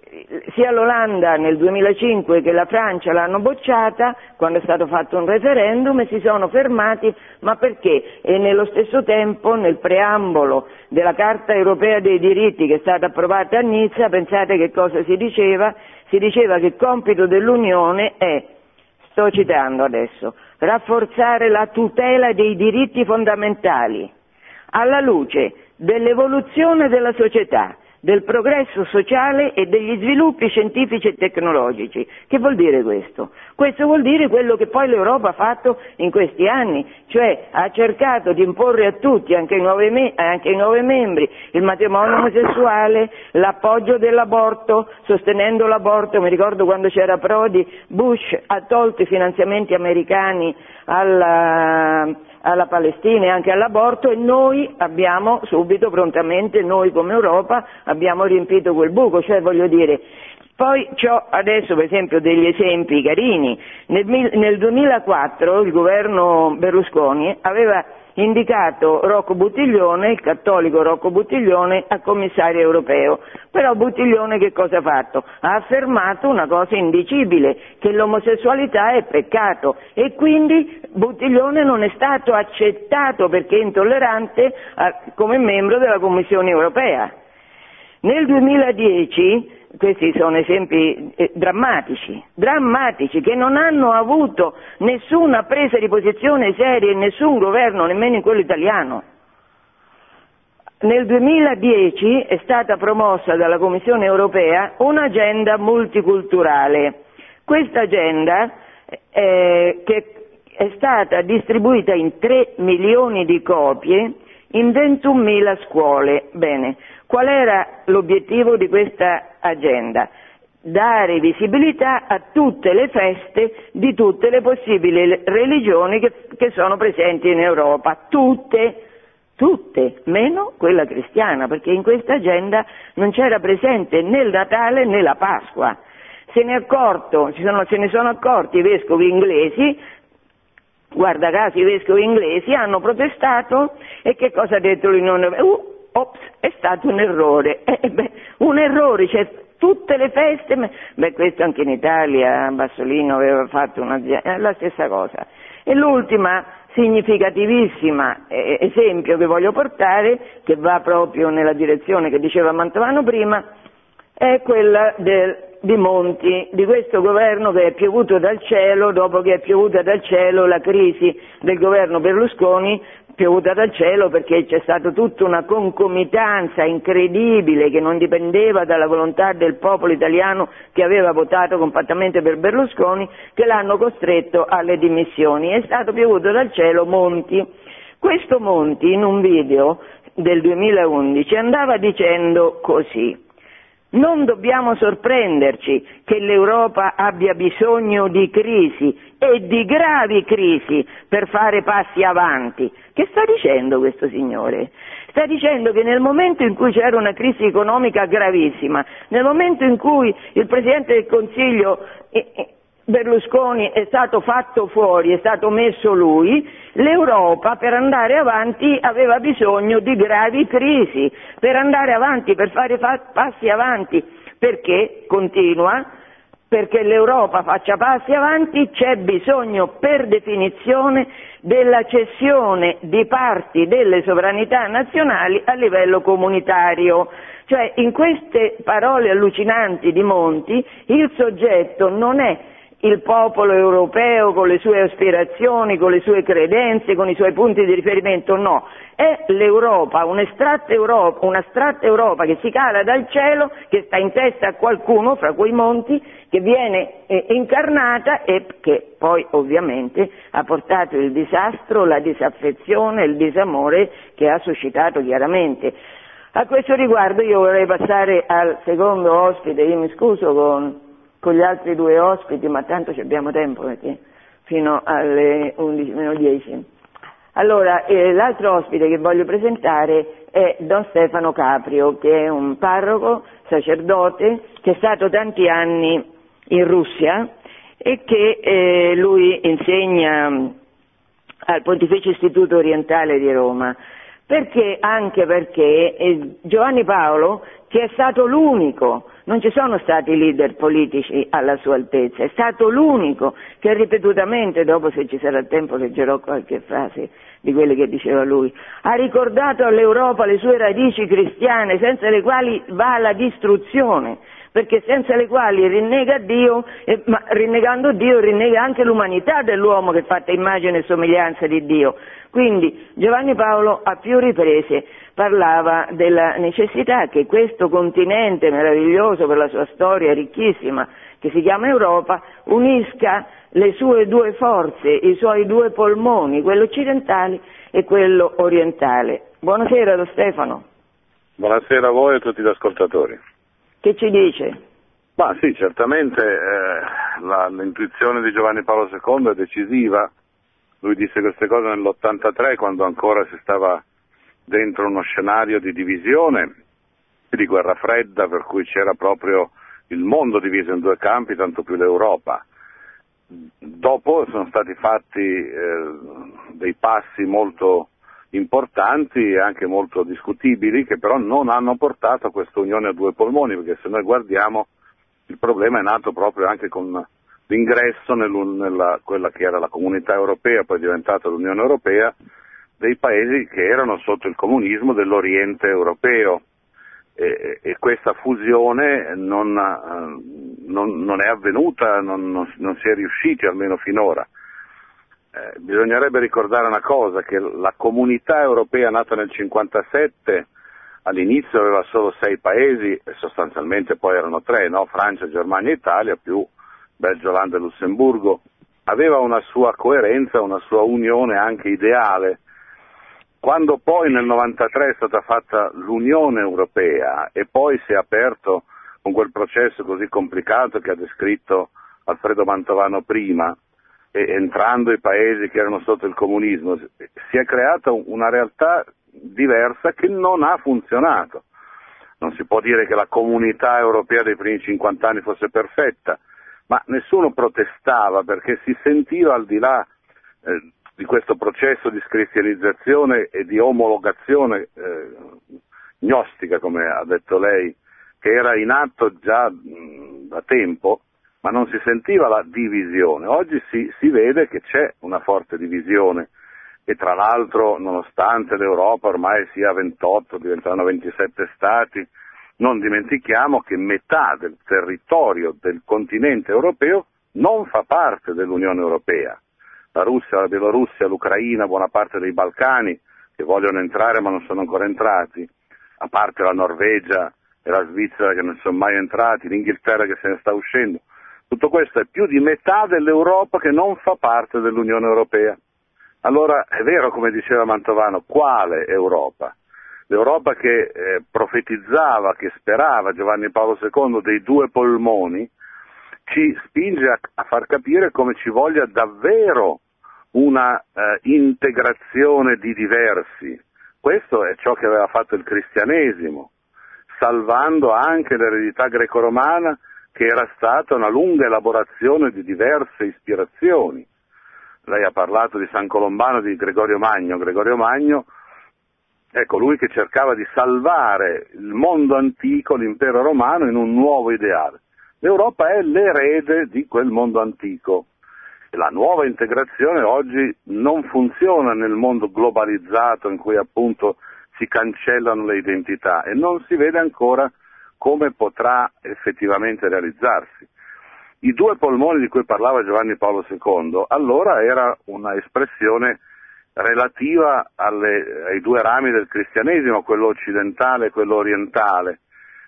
sia l'Olanda nel duemilacinque che la Francia l'hanno bocciata quando è stato fatto un referendum e si sono fermati, ma perché? E nello stesso tempo nel preambolo della Carta Europea dei diritti che è stata approvata a Nizza, pensate che cosa si diceva? Si diceva che il compito dell'Unione è, sto citando adesso, rafforzare la tutela dei diritti fondamentali alla luce dell'evoluzione della società, del progresso sociale e degli sviluppi scientifici e tecnologici. Che vuol dire questo? Questo vuol dire quello che poi l'Europa ha fatto in questi anni, cioè ha cercato di imporre a tutti, anche ai nuovi, me- anche ai nuovi membri, il matrimonio omosessuale, l'appoggio dell'aborto, sostenendo l'aborto. Mi ricordo quando c'era Prodi, Bush ha tolto i finanziamenti americani alla... alla Palestina e anche all'aborto, e noi abbiamo subito, prontamente, noi come Europa abbiamo riempito quel buco, cioè voglio dire, poi c'ho adesso per esempio degli esempi carini, nel, nel duemilaquattro il governo Berlusconi aveva indicato Rocco Buttiglione, il cattolico Rocco Buttiglione, a commissario europeo, però Buttiglione che cosa ha fatto? Ha affermato una cosa indicibile, che l'omosessualità è peccato, e quindi Buttiglione non è stato accettato perché è intollerante come membro della Commissione europea. Nel duemiladieci, questi sono esempi eh, drammatici, drammatici che non hanno avuto nessuna presa di posizione seria in nessun governo, nemmeno in quello italiano. Nel duemiladieci è stata promossa dalla Commissione europea un'agenda multiculturale. Questa agenda eh, che è stata distribuita in tre milioni di copie in ventunomila scuole. Bene, qual era l'obiettivo di questa agenda? Dare visibilità a tutte le feste di tutte le possibili religioni che, che sono presenti in Europa, tutte, tutte, meno quella cristiana, perché in questa agenda non c'era presente né il Natale né la Pasqua. Se ne, è accorto, ci sono, se ne sono accorti i vescovi inglesi. Guarda caso i vescovi inglesi hanno protestato e che cosa ha detto l'Unione Europea? Uh, ops, è stato un errore, eh, beh, un errore, cioè tutte le feste, beh questo anche in Italia, Bassolino aveva fatto una, la stessa cosa. E l'ultima significativissima eh, esempio che voglio portare, che va proprio nella direzione che diceva Mantovano prima, è quella del di Monti, di questo governo che è piovuto dal cielo, dopo che è piovuta dal cielo la crisi del governo Berlusconi, piovuta dal cielo perché c'è stata tutta una concomitanza incredibile che non dipendeva dalla volontà del popolo italiano che aveva votato compattamente per Berlusconi, che l'hanno costretto alle dimissioni. È stato piovuto dal cielo Monti. Questo Monti in un video del duemilaundici andava dicendo così: non dobbiamo sorprenderci che l'Europa abbia bisogno di crisi e di gravi crisi per fare passi avanti. Che sta dicendo questo signore? Sta dicendo che nel momento in cui c'era una crisi economica gravissima, nel momento in cui il Presidente del Consiglio Berlusconi è stato fatto fuori, è stato messo lui, l'Europa per andare avanti aveva bisogno di gravi crisi, per andare avanti, per fare fa- passi avanti, perché, continua, perché l'Europa faccia passi avanti c'è bisogno per definizione della cessione di parti delle sovranità nazionali a livello comunitario. Cioè in queste parole allucinanti di Monti il soggetto non è il popolo europeo con le sue aspirazioni, con le sue credenze, con i suoi punti di riferimento, no, è l'Europa, un'astratta Europa, un'astratta Europa che si cala dal cielo, che sta in testa a qualcuno, fra cui Monti, che viene eh, incarnata e che poi ovviamente ha portato il disastro, la disaffezione, il disamore che ha suscitato chiaramente. A questo riguardo io vorrei passare al secondo ospite, io mi scuso con... con gli altri due ospiti, ma tanto ci abbiamo tempo perché fino alle undici meno dieci. Allora, eh, l'altro ospite che voglio presentare è Don Stefano Caprio, che è un parroco, sacerdote, che è stato tanti anni in Russia e che eh, lui insegna al Pontificio Istituto Orientale di Roma, perché anche perché eh, Giovanni Paolo, che è stato l'unico, non ci sono stati leader politici alla sua altezza, è stato l'unico che ripetutamente, dopo se ci sarà tempo leggerò qualche frase di quelle che diceva lui, ha ricordato all'Europa le sue radici cristiane, senza le quali va alla distruzione, perché senza le quali rinnega Dio, e, ma rinnegando Dio rinnega anche l'umanità dell'uomo che è fatta immagine e somiglianza di Dio. Quindi Giovanni Paolo a più riprese parlava della necessità che questo continente meraviglioso per la sua storia ricchissima, che si chiama Europa, unisca le sue due forze, i suoi due polmoni, quello occidentale e quello orientale. Buonasera Don Stefano. Buonasera a voi e a tutti gli ascoltatori. Che ci dice? Ma sì, certamente eh, la, l'intuizione di Giovanni Paolo secondo è decisiva. Lui disse queste cose nell'ottantatré, quando ancora si stava dentro uno scenario di divisione, di guerra fredda, per cui c'era proprio il mondo diviso in due campi, tanto più l'Europa. Dopo sono stati fatti eh, dei passi molto importanti e anche molto discutibili, che però non hanno portato a questa unione a due polmoni, perché se noi guardiamo il problema è nato proprio anche con l'ingresso nella quella che era la Comunità europea, poi diventata l'Unione Europea, dei paesi che erano sotto il comunismo dell'Oriente europeo, e, e questa fusione non, non, non è avvenuta, non, non, non si è riusciti almeno finora. Eh, bisognerebbe ricordare una cosa, che la Comunità europea nata nel cinquantasette all'inizio aveva solo sei paesi, e sostanzialmente poi erano tre, no? Francia, Germania e Italia, più Belgio, Olanda e Lussemburgo. Aveva una sua coerenza, una sua unione anche ideale. Quando poi nel novantatré è stata fatta l'Unione Europea e poi si è aperto con quel processo così complicato che ha descritto Alfredo Mantovano prima, e entrando i paesi che erano sotto il comunismo, si è creata una realtà diversa che non ha funzionato. Non si può dire che la Comunità Europea dei primi cinquanta anni fosse perfetta, ma nessuno protestava perché si sentiva, al di là eh, di questo processo di cristianizzazione e di omologazione eh, gnostica, come ha detto lei, che era in atto già mh, da tempo, ma non si sentiva la divisione. Oggi si, si vede che c'è una forte divisione, e tra l'altro nonostante l'Europa ormai sia ventotto, diventeranno ventisette stati, non dimentichiamo che metà del territorio del continente europeo non fa parte dell'Unione Europea. La Russia, la Bielorussia, l'Ucraina, buona parte dei Balcani che vogliono entrare ma non sono ancora entrati, a parte la Norvegia e la Svizzera che non sono mai entrati, l'Inghilterra che se ne sta uscendo. Tutto questo è più di metà dell'Europa che non fa parte dell'Unione Europea. Allora è vero, come diceva Mantovano, quale Europa? L'Europa che eh, profetizzava, che sperava Giovanni Paolo secondo dei due polmoni, ci spinge a, a far capire come ci voglia davvero una eh, integrazione di diversi. Questo è ciò che aveva fatto il cristianesimo, salvando anche l'eredità greco-romana, che era stata una lunga elaborazione di diverse ispirazioni. Lei ha parlato di San Colombano, di Gregorio Magno. Gregorio Magno, ecco, lui che cercava di salvare il mondo antico, l'impero romano, in un nuovo ideale. L'Europa è l'erede di quel mondo antico. La nuova integrazione oggi non funziona nel mondo globalizzato in cui appunto si cancellano le identità, e non si vede ancora come potrà effettivamente realizzarsi. I due polmoni di cui parlava Giovanni Paolo secondo, allora era un'espressione relativa alle, ai due rami del cristianesimo, quello occidentale e quello orientale.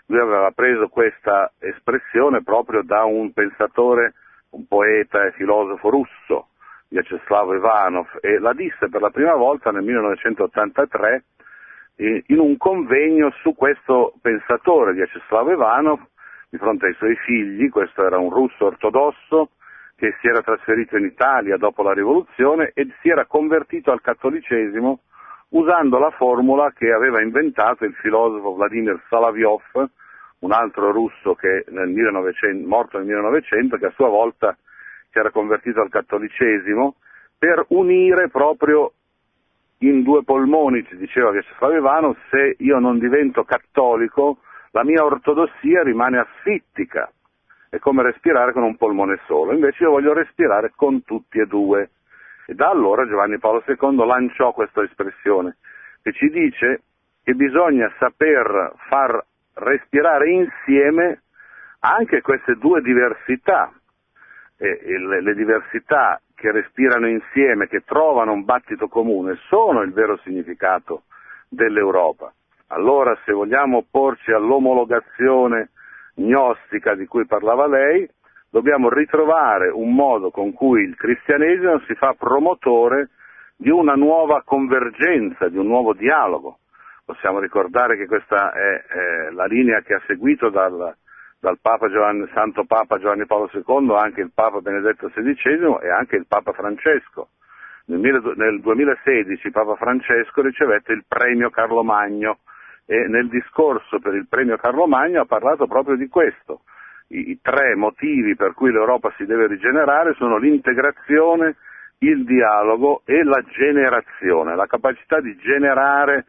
Lui aveva preso questa espressione proprio da un pensatore, un poeta e filosofo russo, Vyacheslav Ivanov, e la disse per la prima volta nel millenovecentottantatré in un convegno su questo pensatore, Vyacheslav Ivanov, di fronte ai suoi figli. Questo era un russo ortodosso che si era trasferito in Italia dopo la rivoluzione e si era convertito al cattolicesimo usando la formula che aveva inventato il filosofo Vladimir Solovyov, un altro russo che nel millenovecento, morto nel millenovecento, che a sua volta si era convertito al cattolicesimo, per unire proprio in due polmoni, ci diceva Vyacheslav Ivanov, se io non divento cattolico la mia ortodossia rimane asfittica, è come respirare con un polmone solo, invece io voglio respirare con tutti e due. E da allora Giovanni Paolo secondo lanciò questa espressione che ci dice che bisogna saper far respirare insieme anche queste due diversità, e, e le, le diversità che respirano insieme, che trovano un battito comune, sono il vero significato dell'Europa. Allora, se vogliamo opporci all'omologazione gnostica di cui parlava lei, dobbiamo ritrovare un modo con cui il cristianesimo si fa promotore di una nuova convergenza, di un nuovo dialogo. Possiamo ricordare che questa è, è la linea che ha seguito dal, dal Papa Giovanni, Santo Papa Giovanni Paolo secondo, anche il Papa Benedetto sedicesimo e anche il Papa Francesco. Nel, nel duemilasedici Papa Francesco ricevette il premio Carlo Magno e nel discorso per il premio Carlo Magno ha parlato proprio di questo. I, i tre motivi per cui l'Europa si deve rigenerare sono l'integrazione, il dialogo e la generazione, la capacità di generare,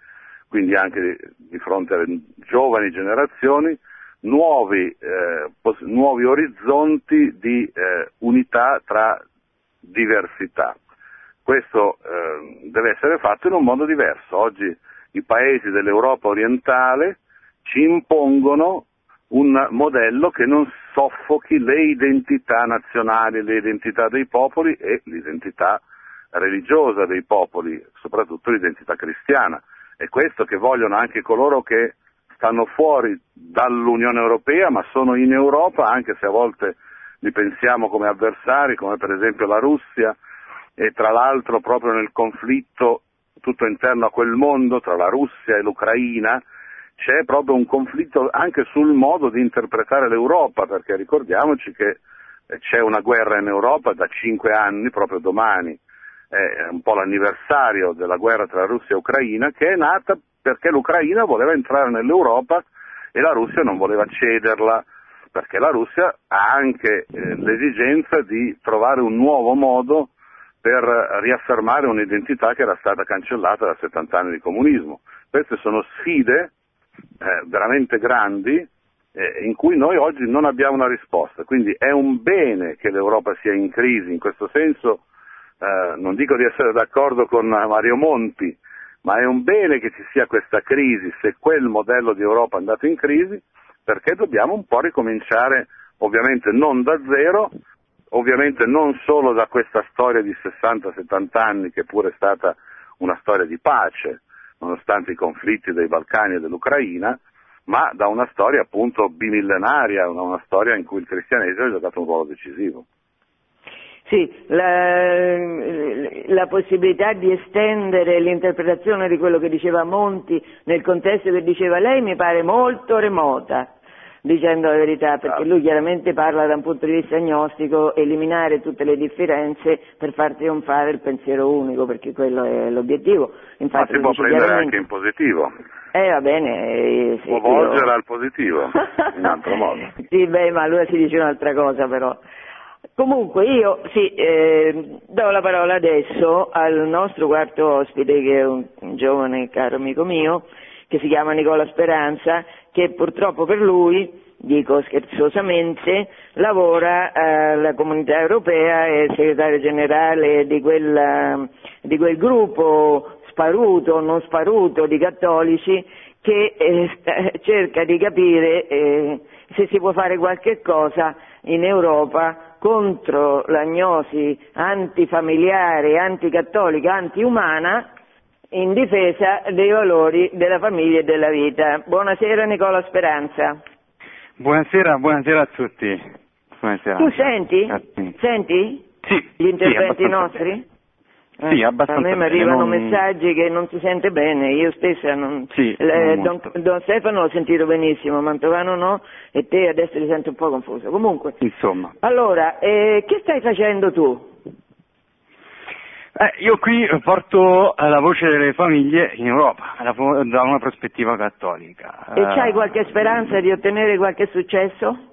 quindi anche di fronte alle giovani generazioni, nuovi, eh, pos- nuovi orizzonti di eh, unità tra diversità. Questo eh, deve essere fatto in un modo diverso. Oggi i paesi dell'Europa orientale ci impongono un modello che non soffochi le identità nazionali, le identità dei popoli e l'identità religiosa dei popoli, soprattutto l'identità cristiana. È questo che vogliono anche coloro che stanno fuori dall'Unione Europea, ma sono in Europa, anche se a volte li pensiamo come avversari, come per esempio la Russia, e tra l'altro proprio nel conflitto tutto interno a quel mondo, tra la Russia e l'Ucraina, c'è proprio un conflitto anche sul modo di interpretare l'Europa, perché ricordiamoci che c'è una guerra in Europa da cinque anni, proprio domani è un po' l'anniversario della guerra tra Russia e Ucraina, che è nata perché l'Ucraina voleva entrare nell'Europa e la Russia non voleva cederla, perché la Russia ha anche eh, l'esigenza di trovare un nuovo modo per riaffermare un'identità che era stata cancellata da settanta anni di comunismo. Queste sono sfide eh, veramente grandi eh, in cui noi oggi non abbiamo una risposta, quindi è un bene che l'Europa sia in crisi. In questo senso eh, non dico di essere d'accordo con Mario Monti, ma è un bene che ci sia questa crisi, se quel modello di Europa è andato in crisi, perché dobbiamo un po' ricominciare, ovviamente non da zero, ovviamente non solo da questa storia di sessanta settanta anni che pure è stata una storia di pace, nonostante i conflitti dei Balcani e dell'Ucraina, ma da una storia appunto bimillenaria, una storia in cui il cristianesimo ha giocato un ruolo decisivo. Sì, la, la possibilità di estendere l'interpretazione di quello che diceva Monti nel contesto che diceva lei mi pare molto remota, dicendo la verità, perché lui chiaramente parla da un punto di vista agnostico, eliminare tutte le differenze per far trionfare il pensiero unico, perché quello è l'obiettivo. Infatti, ma si può prendere anche in positivo. Eh va bene, eh, sì, può volgere io... al positivo, in altro modo. Sì, beh, ma allora si dice un'altra cosa però. Comunque io sì, eh, do la parola adesso al nostro quarto ospite, che è un, un giovane caro amico mio, che si chiama Nicola Speranza, che purtroppo per lui, dico scherzosamente, lavora alla Comunità Europea, è segretario generale di, quella, di quel gruppo sparuto o non sparuto di cattolici che eh, cerca di capire eh, se si può fare qualche cosa in Europa contro l'agnosi antifamiliare, anticattolica, antiumana, in difesa dei valori della famiglia e della vita. Buonasera Nicola Speranza. Buonasera, buonasera a tutti. Buonasera. Tu senti? Grazie. Senti? Sì. Gli interventi sì, nostri? Bene. Sì, abbastanza. Eh, a me mi arrivano non... messaggi che non si sente bene, io stessa non... Sì, eh, non Don, Don Stefano l'ho sentito benissimo, Mantovano no, e te adesso ti sento un po' confuso. Comunque. Insomma. Allora, eh, che stai facendo tu? Eh, io qui porto la voce delle famiglie in Europa, da una prospettiva cattolica. E c'hai qualche speranza di ottenere qualche successo?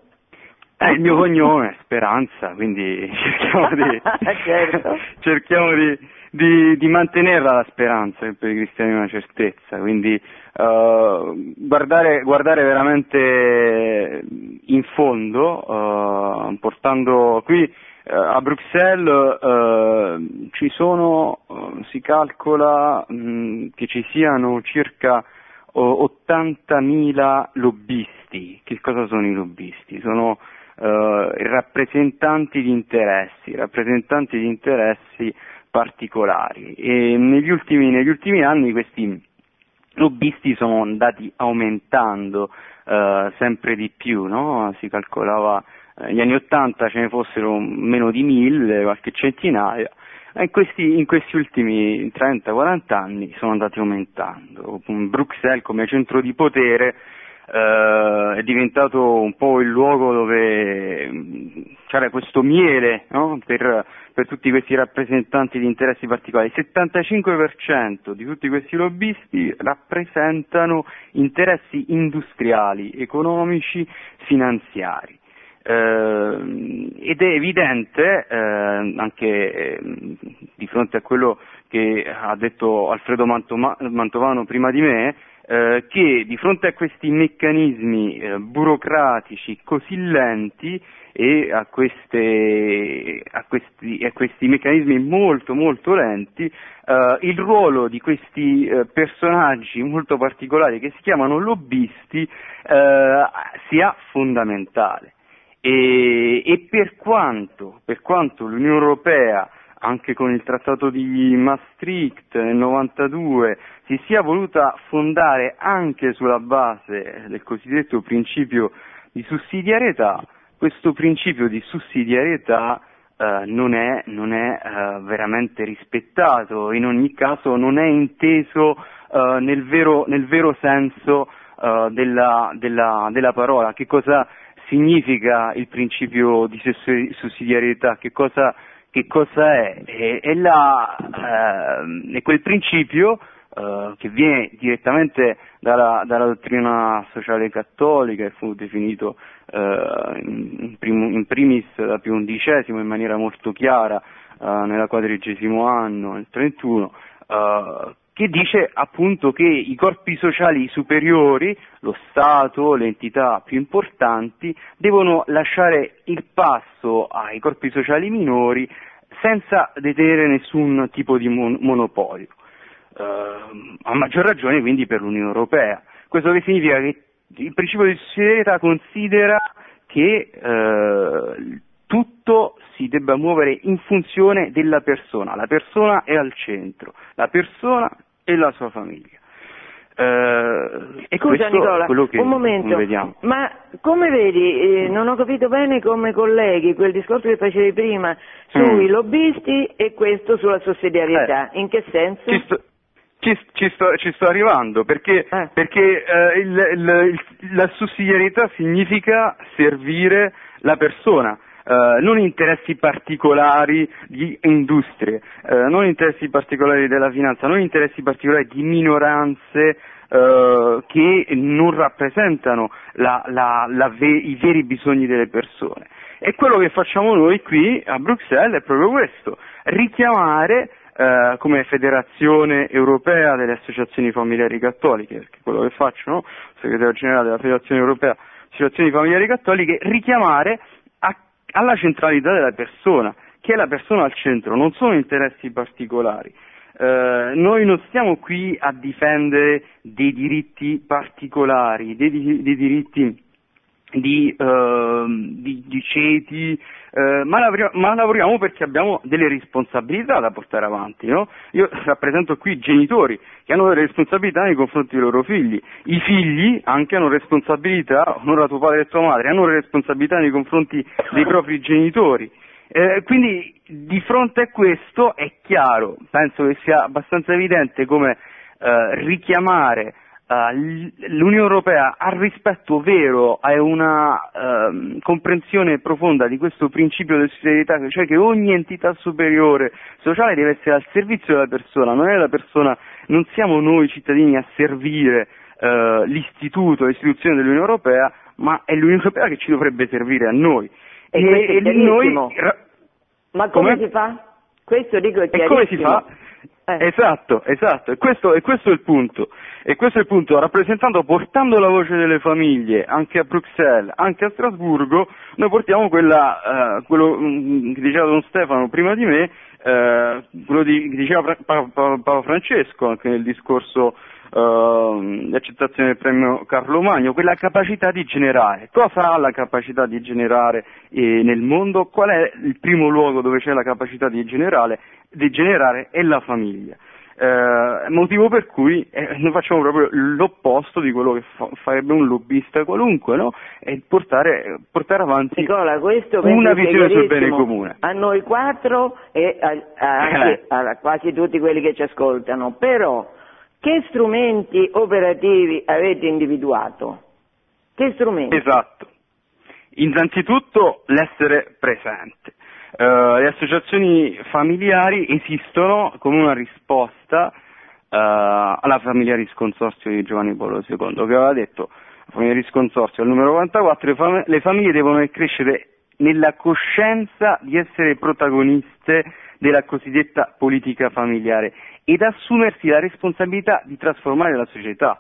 È il mio cognome, Speranza, quindi cerchiamo di certo. cerchiamo di, di, di mantenerla la speranza, che per i cristiani è una certezza, quindi uh, guardare, guardare veramente in fondo, uh, portando qui a Bruxelles eh, ci sono, si calcola mh, che ci siano circa oh, ottantamila lobbisti. Che cosa sono i lobbisti? Sono eh, rappresentanti di interessi, rappresentanti di interessi particolari, e negli ultimi, negli ultimi anni questi lobbisti sono andati aumentando eh, sempre di più, no? Si calcolava negli anni Ottanta ce ne fossero meno di mille, qualche centinaia, e in questi, in questi ultimi trenta quaranta anni sono andati aumentando. Bruxelles, come centro di potere, eh, è diventato un po' il luogo dove c'era questo miele, no? per, per tutti questi rappresentanti di interessi particolari. Il settantacinque per cento di tutti questi lobbisti rappresentano interessi industriali, economici, finanziari. Eh, ed è evidente, eh, anche eh, di fronte a quello che ha detto Alfredo Mantoma- Mantovano prima di me, eh, che di fronte a questi meccanismi eh, burocratici così lenti e a, queste, a, questi, a questi meccanismi molto molto lenti, eh, il ruolo di questi eh, personaggi molto particolari che si chiamano lobbisti eh, sia fondamentale. E, e per quanto, per quanto l'Unione Europea, anche con il Trattato di Maastricht nel novantadue, si sia voluta fondare anche sulla base del cosiddetto principio di sussidiarietà, questo principio di sussidiarietà eh, non è, non è eh, veramente rispettato, in ogni caso non è inteso eh, nel vero, nel vero senso eh, della, della, della parola. Che cosa significa il principio di sussidiarietà? Che cosa, che cosa è? È, è, la, eh, è quel principio eh, che viene direttamente dalla, dalla dottrina sociale cattolica, e fu definito eh, in, prim, in primis da Pio undicesimo in maniera molto chiara eh, nella quadrigesimo anno, nel trentuno, eh, che dice appunto che i corpi sociali superiori, lo Stato, le entità più importanti, devono lasciare il passo ai corpi sociali minori senza detenere nessun tipo di mon- monopolio, eh, a maggior ragione quindi per l'Unione Europea. Questo che significa che il principio di sussidiarietà considera che eh, tutto si debba muovere in funzione della persona, la persona è al centro, la persona e la sua famiglia. Eh, Scusa Nicola, un momento, ma come vedi, eh, non ho capito bene come colleghi quel discorso che facevi prima sui mm. lobbisti e questo sulla sussidiarietà, eh, in che senso? Ci sto, ci, ci sto, ci sto arrivando, perché, eh. perché eh, il, il, il, la sussidiarietà significa servire la persona. Uh, non interessi particolari di industrie, uh, non interessi particolari della finanza, non interessi particolari di minoranze uh, che non rappresentano la, la, la ve- i veri bisogni delle persone. E quello che facciamo noi qui a Bruxelles è proprio questo, richiamare Uh, come Federazione Europea delle Associazioni Familiari Cattoliche, perché quello che faccio, no? Segretario Generale della Federazione Europea Associazioni Familiari Cattoliche, richiamare a, alla centralità della persona, che è la persona al centro, non sono interessi particolari. Uh, noi non stiamo qui a difendere dei diritti particolari, dei, dei diritti Di, eh, di, di ceti, eh, ma, lavri- ma lavoriamo perché abbiamo delle responsabilità da portare avanti, no? Io rappresento qui genitori che hanno delle responsabilità nei confronti dei loro figli, i figli anche hanno responsabilità, onora tuo padre e tua madre, hanno responsabilità nei confronti dei propri genitori. Eh, quindi di fronte a questo è chiaro, penso che sia abbastanza evidente come eh, richiamare l'Unione Europea al rispetto vero, a una um, comprensione profonda di questo principio di sussidiarietà, cioè che ogni entità superiore sociale deve essere al servizio della persona, non è la persona, non siamo noi cittadini a servire uh, l'istituto, l'istituzione dell'Unione Europea, ma è l'Unione Europea che ci dovrebbe servire a noi. E, e, e noi... Ma come, come si fa? Questo dico è chiarissimo. E come si fa? Eh. Esatto, esatto, e questo, e questo è il punto, e questo è il punto, rappresentando, portando la voce delle famiglie anche a Bruxelles, anche a Strasburgo, noi portiamo quella, eh, quello che diceva Don Stefano prima di me, eh, quello di, che diceva Papa Francesco anche nel discorso eh, di accettazione del premio Carlo Magno, quella capacità di generare. Cosa ha la capacità di generare eh, nel mondo? Qual è il primo luogo dove c'è la capacità di generare? di generare è la famiglia, eh, motivo per cui eh, noi facciamo proprio l'opposto di quello che fa, farebbe un lobbista qualunque, no? E portare, portare avanti Nicola, una visione sul bene comune. A noi quattro e a, a, anche, a quasi tutti quelli che ci ascoltano, però che strumenti operativi avete individuato? Che strumenti? Esatto, innanzitutto l'essere presente. Uh, le associazioni familiari esistono come una risposta uh, alla Familiaris Consortio di Giovanni Paolo secondo, che aveva detto, Familiaris Consortio al numero novantaquattro, le, fam- le famiglie devono crescere nella coscienza di essere protagoniste della cosiddetta politica familiare ed assumersi la responsabilità di trasformare la società.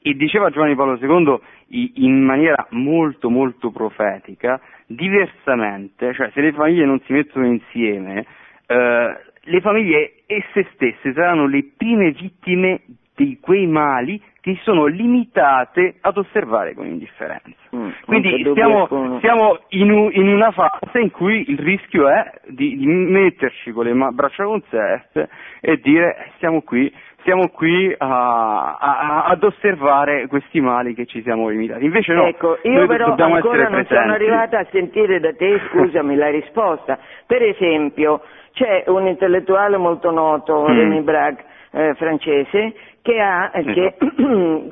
E diceva Giovanni Paolo secondo in maniera molto molto profetica, diversamente, cioè se le famiglie non si mettono insieme, eh, le famiglie esse stesse saranno le prime vittime di quei mali che sono limitate ad osservare con indifferenza. Mm, Quindi siamo, siamo in, u, in una fase in cui il rischio è di, di metterci con le ma- braccia concerte e dire siamo qui, siamo qui a, a, ad osservare questi mali che ci siamo limitati. Invece no, ecco, io però ancora non sono arrivata a sentire da te, scusami, la risposta. Per esempio, c'è un intellettuale molto noto, mm. Rémi Brague, eh, francese, che ha, che,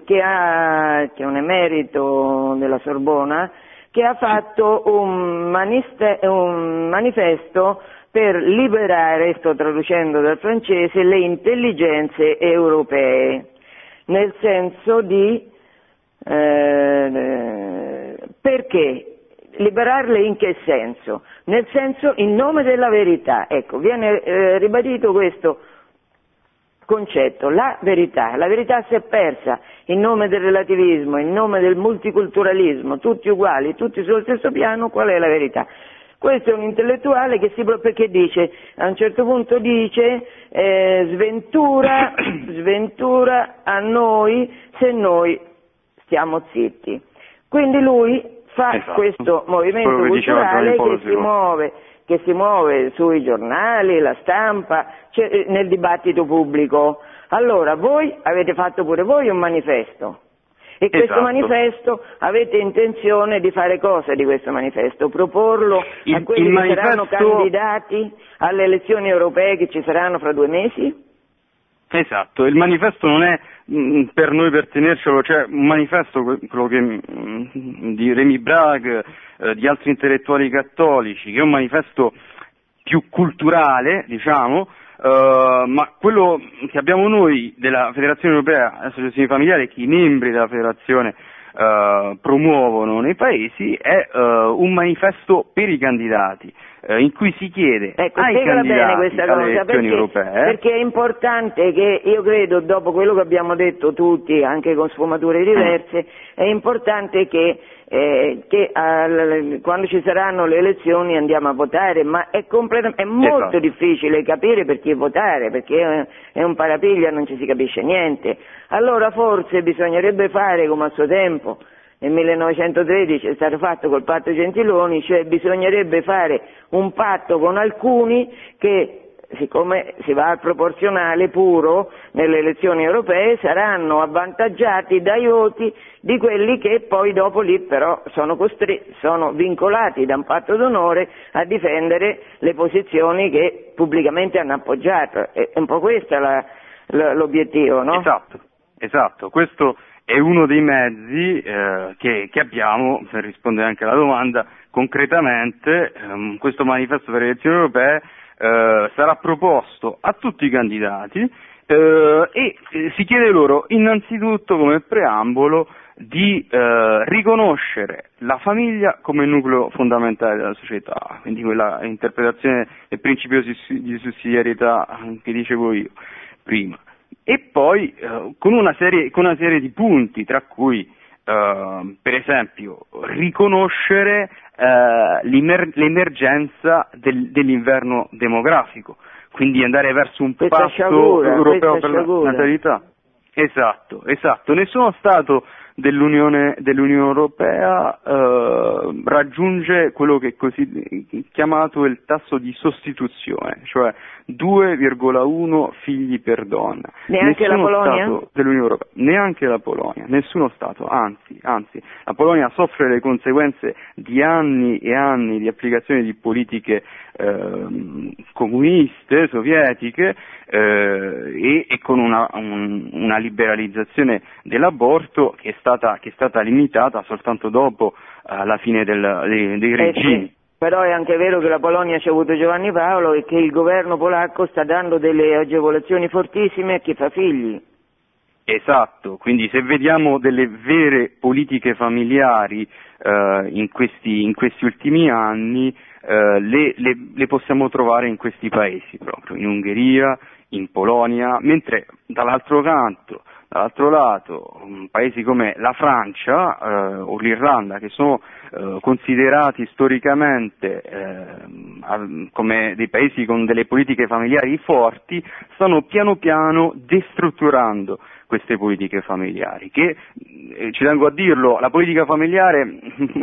che ha, che è un emerito della Sorbona, che ha fatto un, maniste, un manifesto per liberare, sto traducendo dal francese, le intelligenze europee, nel senso di, eh, perché? Liberarle in che senso? Nel senso, in nome della verità, ecco, viene eh, ribadito questo concetto, la verità, la verità si è persa in nome del relativismo, in nome del multiculturalismo, tutti uguali, tutti sullo stesso piano, qual è la verità? Questo è un intellettuale che si perché dice, a un certo punto dice, eh, sventura, sventura a noi se noi stiamo zitti. Quindi lui fa esatto. questo movimento Quello culturale che, che si muove. che si muove sui giornali, la stampa, cioè nel dibattito pubblico. Allora, voi avete fatto pure voi un manifesto e esatto. questo manifesto avete intenzione di fare cosa di questo manifesto? Proporlo il, a quelli che manifesto... saranno candidati alle elezioni europee che ci saranno fra due mesi? Esatto, il manifesto non è per noi per tenercelo, cioè un manifesto quello che, di Rémi Brague, eh, di altri intellettuali cattolici, che è un manifesto più culturale, diciamo, eh, ma quello che abbiamo noi della Federazione Europea Associazioni Familiari, che i membri della Federazione eh, promuovono nei paesi, è eh, un manifesto per i candidati, in cui si chiede ecco, ai candidati alle elezioni europee. Perché è importante che, io credo, dopo quello che abbiamo detto tutti, anche con sfumature diverse, mm. è importante che, eh, che al, quando ci saranno le elezioni andiamo a votare, ma è, completam- è molto esatto. difficile capire per chi votare, perché è un parapiglia, non ci si capisce niente. Allora forse bisognerebbe fare, come a suo tempo, nel millenovecentotredici è stato fatto col patto Gentiloni, cioè bisognerebbe fare un patto con alcuni che, siccome si va al proporzionale puro nelle elezioni europee, saranno avvantaggiati dai voti di quelli che poi dopo lì però sono, costri- sono vincolati da un patto d'onore a difendere le posizioni che pubblicamente hanno appoggiato. È un po' questo la, la, l'obiettivo, no? Esatto, esatto. Questo è uno dei mezzi eh, che, che abbiamo, per rispondere anche alla domanda, concretamente ehm, questo manifesto per le elezioni europee eh, sarà proposto a tutti i candidati eh, e eh, si chiede loro innanzitutto come preambolo di eh, riconoscere la famiglia come nucleo fondamentale della società, quindi quella interpretazione del principio di sussidiarietà che dicevo io prima, e poi eh, con, una serie, con una serie di punti, tra cui eh, per esempio riconoscere eh, l'emer- l'emergenza del, dell'inverno demografico, quindi andare verso un questa patto sciagura, europeo per sciagura. la natalità. Esatto, esatto, nessuno Stato dell'Unione, dell'Unione Europea eh, raggiunge quello che è così chiamato il tasso di sostituzione, cioè due virgola uno figli per donna. Neanche nessuno la Polonia? Stato dell'Unione Europea, neanche la Polonia, nessuno Stato, anzi, anzi, la Polonia soffre le conseguenze di anni e anni di applicazione di politiche eh, comuniste, sovietiche, eh, e, e con una, un, una liberalizzazione dell'aborto che è stata, che è stata limitata soltanto dopo eh, la fine del, dei, dei regimi. Eh sì. Però è anche vero che la Polonia ci ha avuto Giovanni Paolo e che il governo polacco sta dando delle agevolazioni fortissime a chi fa figli. Esatto, quindi se vediamo delle vere politiche familiari eh, in questi, in questi ultimi anni eh, le, le, le possiamo trovare in questi paesi proprio, in Ungheria, in Polonia, mentre dall'altro canto, dall'altro lato, paesi come la Francia eh, o l'Irlanda, che sono eh, considerati storicamente eh, come dei paesi con delle politiche familiari forti, stanno piano piano destrutturando queste politiche familiari, che eh, ci tengo a dirlo, la politica familiare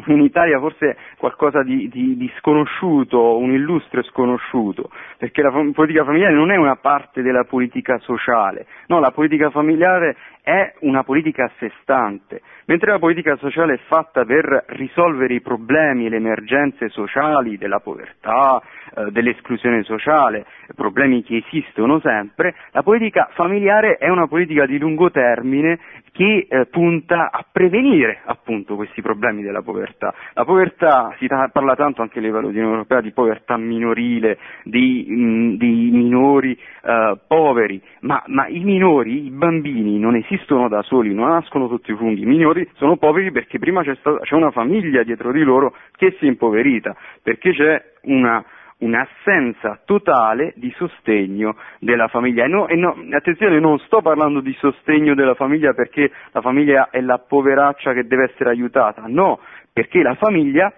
in Italia forse è qualcosa di, di, di sconosciuto, un illustre sconosciuto, perché la fam- politica familiare non è una parte della politica sociale, no, la politica familiare è una politica a sé stante, mentre la politica sociale è fatta per risolvere i problemi e le emergenze sociali della povertà, eh, dell'esclusione sociale, problemi che esistono sempre, la politica familiare è una politica di lungo termine che eh, punta a prevenire appunto questi problemi della povertà. La povertà, si ta- parla tanto anche a livello di Unione Europea di povertà minorile, di, mh, di minori eh, poveri, ma, ma i minori, i bambini non esistono. Esistono da soli, non nascono tutti i funghi, i minori sono poveri perché prima c'è, stata, c'è una famiglia dietro di loro che si è impoverita, perché c'è una, un'assenza totale di sostegno della famiglia. E no, e no, attenzione, non sto parlando di sostegno della famiglia perché la famiglia è la poveraccia che deve essere aiutata, no, perché la famiglia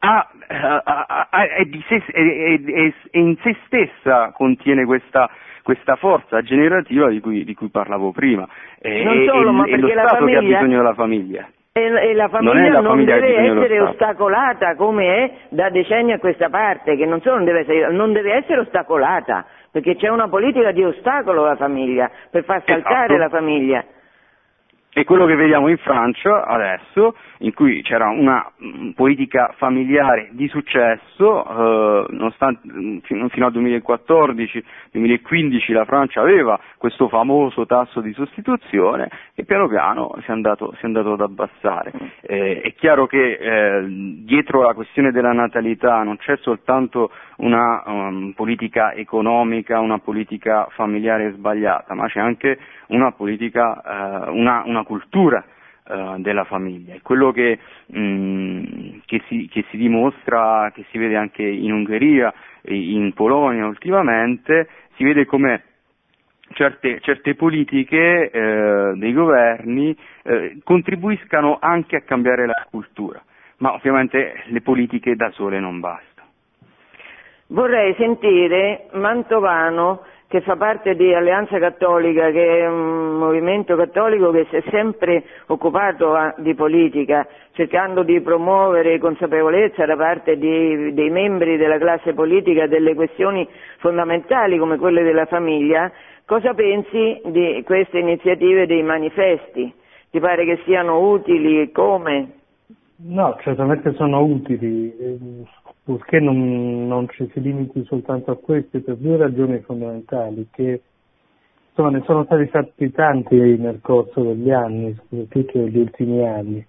ha, ha, ha, è, di se, è, è, è, è in se stessa contiene questa questa forza generativa di cui, di cui parlavo prima, e, non solo, e, ma perché è lo la Stato famiglia, che ha bisogno della famiglia. E la famiglia non, è la non famiglia deve essere ostacolata come è da decenni a questa parte, che non solo non deve essere, non deve essere ostacolata, perché c'è una politica di ostacolo alla famiglia, per far saltare esatto. la famiglia. E quello che vediamo in Francia adesso, in cui c'era una politica familiare di successo, eh, nonostante fino al duemilaquattordici duemilaquindici la Francia aveva questo famoso tasso di sostituzione che piano piano si è andato, si è andato ad abbassare. Eh, è chiaro che eh, dietro la questione della natalità non c'è soltanto una um, politica economica, una politica familiare sbagliata, ma c'è anche una politica, eh, una, una cultura eh, della famiglia. È quello che, mh, che, si, che si dimostra, che si vede anche in Ungheria, in Polonia ultimamente, si vede come certe, certe politiche eh, dei governi eh, contribuiscano anche a cambiare la cultura, ma ovviamente le politiche da sole non bastano. Vorrei sentire Mantovano, che fa parte di Alleanza Cattolica, che è un movimento cattolico che si è sempre occupato di politica, cercando di promuovere consapevolezza da parte di, dei membri della classe politica delle questioni fondamentali come quelle della famiglia. Cosa pensi di queste iniziative dei manifesti? Ti pare che siano utili e come? No, certamente sono utili, purché non, non ci si limiti soltanto a queste, per due ragioni fondamentali, che insomma ne sono stati fatti tanti nel corso degli anni, soprattutto negli ultimi anni,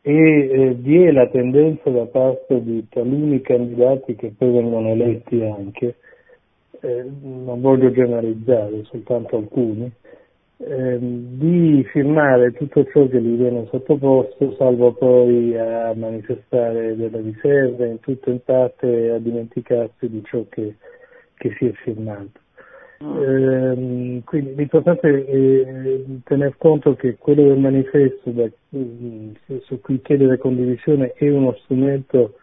e eh, vi è la tendenza da parte di taluni candidati che poi vengono eletti anche, eh, non voglio generalizzare, soltanto alcuni, eh, di firmare tutto ciò che gli viene sottoposto, salvo poi a manifestare delle riserve in tutto in parte, a dimenticarsi di ciò che, che si è firmato. Eh, quindi l'importante è tener conto che quello del manifesto da, su cui chiedere condivisione è uno strumento,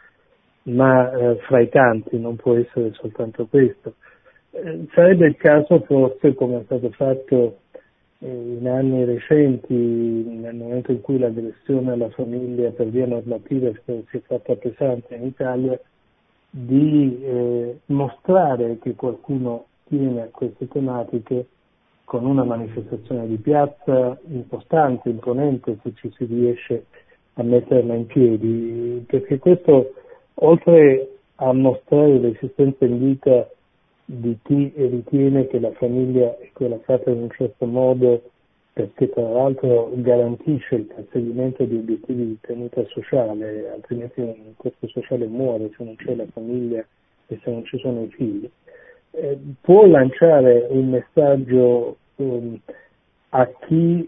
ma eh, fra i tanti, non può essere soltanto questo. Eh, sarebbe il caso forse, come è stato fatto eh, in anni recenti, nel momento in cui l'aggressione alla famiglia per via normativa si è fatta pesante in Italia, di eh, mostrare che qualcuno a queste tematiche con una manifestazione di piazza importante, imponente, se ci si riesce a metterla in piedi, perché questo, oltre a mostrare l'esistenza in vita di chi ritiene che la famiglia è quella fatta in un certo modo, perché tra l'altro garantisce il perseguimento di obiettivi di tenuta sociale, altrimenti questo sociale muore se non c'è la famiglia e se non ci sono i figli, Eh, può lanciare un messaggio um, a chi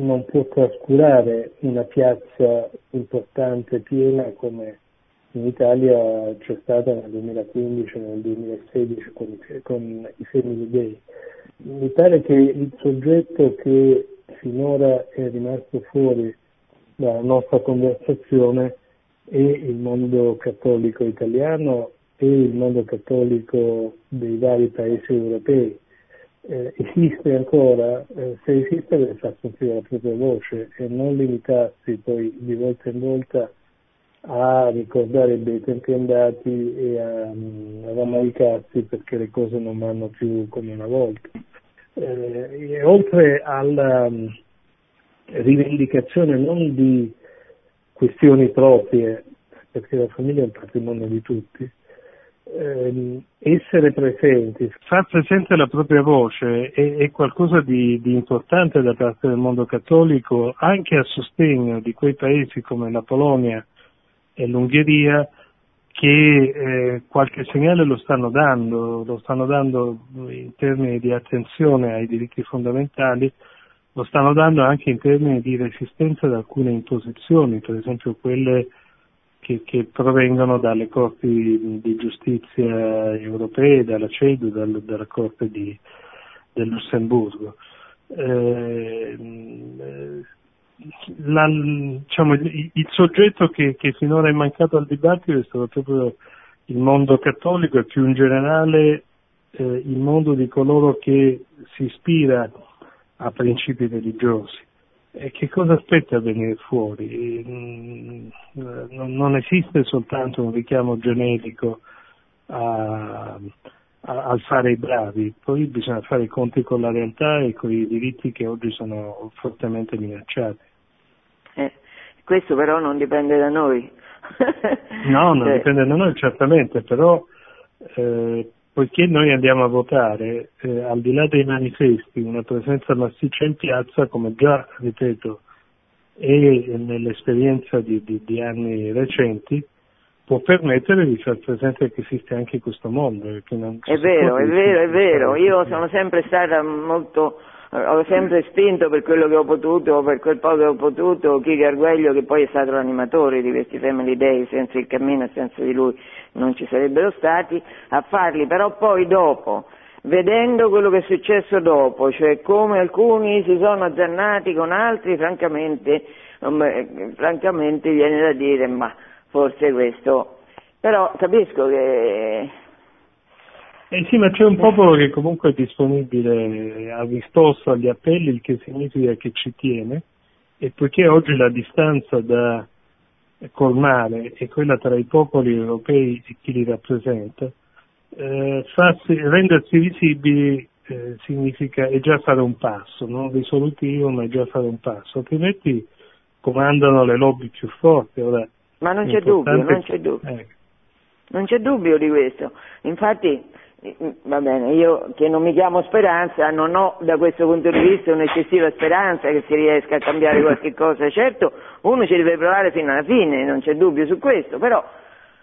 non può trascurare una piazza importante, piena, come in Italia c'è stata nel duemilaquindici, nel duemilasedici con i, con i Family Day. Mi pare che il soggetto che finora è rimasto fuori dalla nostra conversazione è il mondo cattolico italiano e il mondo cattolico dei vari paesi europei. Eh, esiste ancora, eh, se esiste deve far sentire la propria voce e non limitarsi poi di volta in volta a ricordare dei tempi andati e a, a rammaricarsi perché le cose non vanno più come una volta. Eh, e oltre alla um, rivendicazione non di questioni proprie, perché la famiglia è un patrimonio di tutti, essere presenti, far presente la propria voce è, è qualcosa di, di importante da parte del mondo cattolico, anche a sostegno di quei paesi come la Polonia e l'Ungheria che eh, qualche segnale lo stanno dando, lo stanno dando in termini di attenzione ai diritti fondamentali, lo stanno dando anche in termini di resistenza ad alcune imposizioni, per esempio quelle Che, che provengono dalle corti di giustizia europee, dalla C E D U, dal, dalla corte di, del Lussemburgo. Eh, la, diciamo, il, il soggetto che, che finora è mancato al dibattito è stato proprio il mondo cattolico e più in generale eh, il mondo di coloro che si ispira a principi religiosi. E che cosa aspetta a venire fuori? Non esiste soltanto un richiamo generico a, a, al fare i bravi, poi bisogna fare i conti con la realtà e con i diritti che oggi sono fortemente minacciati. Eh, questo però non dipende da noi. No, non cioè. dipende da noi certamente, però eh, poiché noi andiamo a votare, eh, al di là dei manifesti, una presenza massiccia in piazza, come già, ripeto, e nell'esperienza di, di, di anni recenti, può permettere di far presente che esiste anche questo mondo. Non è, vero, è, vero, è vero, è vero, è vero. Io sono sempre stata molto... Ho sempre spinto per quello che ho potuto, per quel poco che ho potuto, Chico Arguello, che poi è stato l'animatore di questi Family Day, senza il Cammino, senza di lui non ci sarebbero stati, a farli, però poi dopo, vedendo quello che è successo dopo, cioè come alcuni si sono azzannati con altri, francamente, francamente viene da dire, ma forse questo, però capisco che... Eh sì, ma c'è un popolo che comunque è disponibile a ristosso agli appelli, il che significa che ci tiene, e poiché oggi la distanza da colmare è quella tra i popoli europei e chi li rappresenta, eh, farsi, rendersi visibili eh, significa è già fare un passo, non risolutivo, ma è già fare un passo, altrimenti comandano le lobby più forti. Ora, ma non c'è dubbio, non c'è dubbio. Eh. Non c'è dubbio di questo, infatti... Va bene, io che non mi chiamo Speranza non ho da questo punto di vista un'eccessiva speranza che si riesca a cambiare qualche cosa, certo uno ci deve provare fino alla fine, non c'è dubbio su questo, però,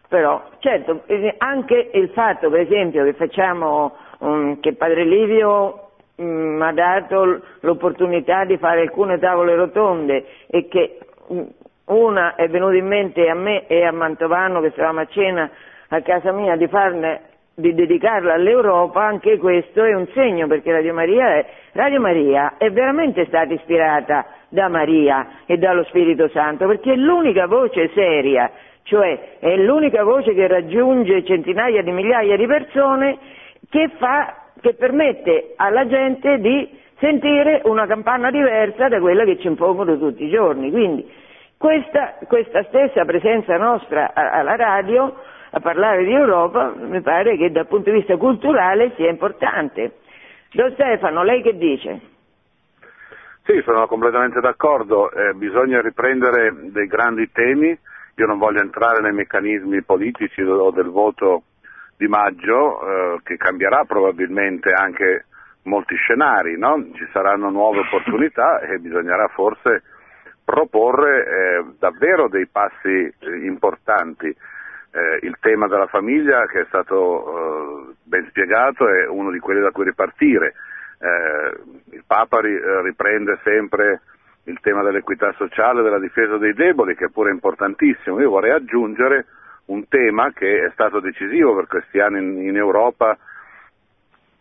però certo anche il fatto per esempio che facciamo um, che Padre Livio mh, ha dato l'opportunità di fare alcune tavole rotonde, e che mh, una è venuta in mente a me e a Mantovano, che stavamo a cena a casa mia, di farne, di dedicarla all'Europa. Anche questo è un segno, perché Radio Maria è, Radio Maria è veramente stata ispirata da Maria e dallo Spirito Santo, perché è l'unica voce seria, cioè è l'unica voce che raggiunge centinaia di migliaia di persone, che fa, che permette alla gente di sentire una campana diversa da quella che ci impongono tutti i giorni. Quindi questa, questa stessa presenza nostra alla radio a parlare di Europa mi pare che dal punto di vista culturale sia importante. Don Stefano, lei che dice? Sì, sono completamente d'accordo, eh, bisogna riprendere dei grandi temi. Io non voglio entrare nei meccanismi politici o del voto di maggio, eh, che cambierà probabilmente anche molti scenari, no? Ci saranno nuove opportunità e bisognerà forse proporre eh, davvero dei passi eh, importanti. Eh, il tema della famiglia, che è stato eh, ben spiegato, è uno di quelli da cui ripartire. Eh, il Papa ri, riprende sempre il tema dell'equità sociale, della difesa dei deboli, che è pure importantissimo. Io vorrei aggiungere un tema che è stato decisivo per questi anni in, in Europa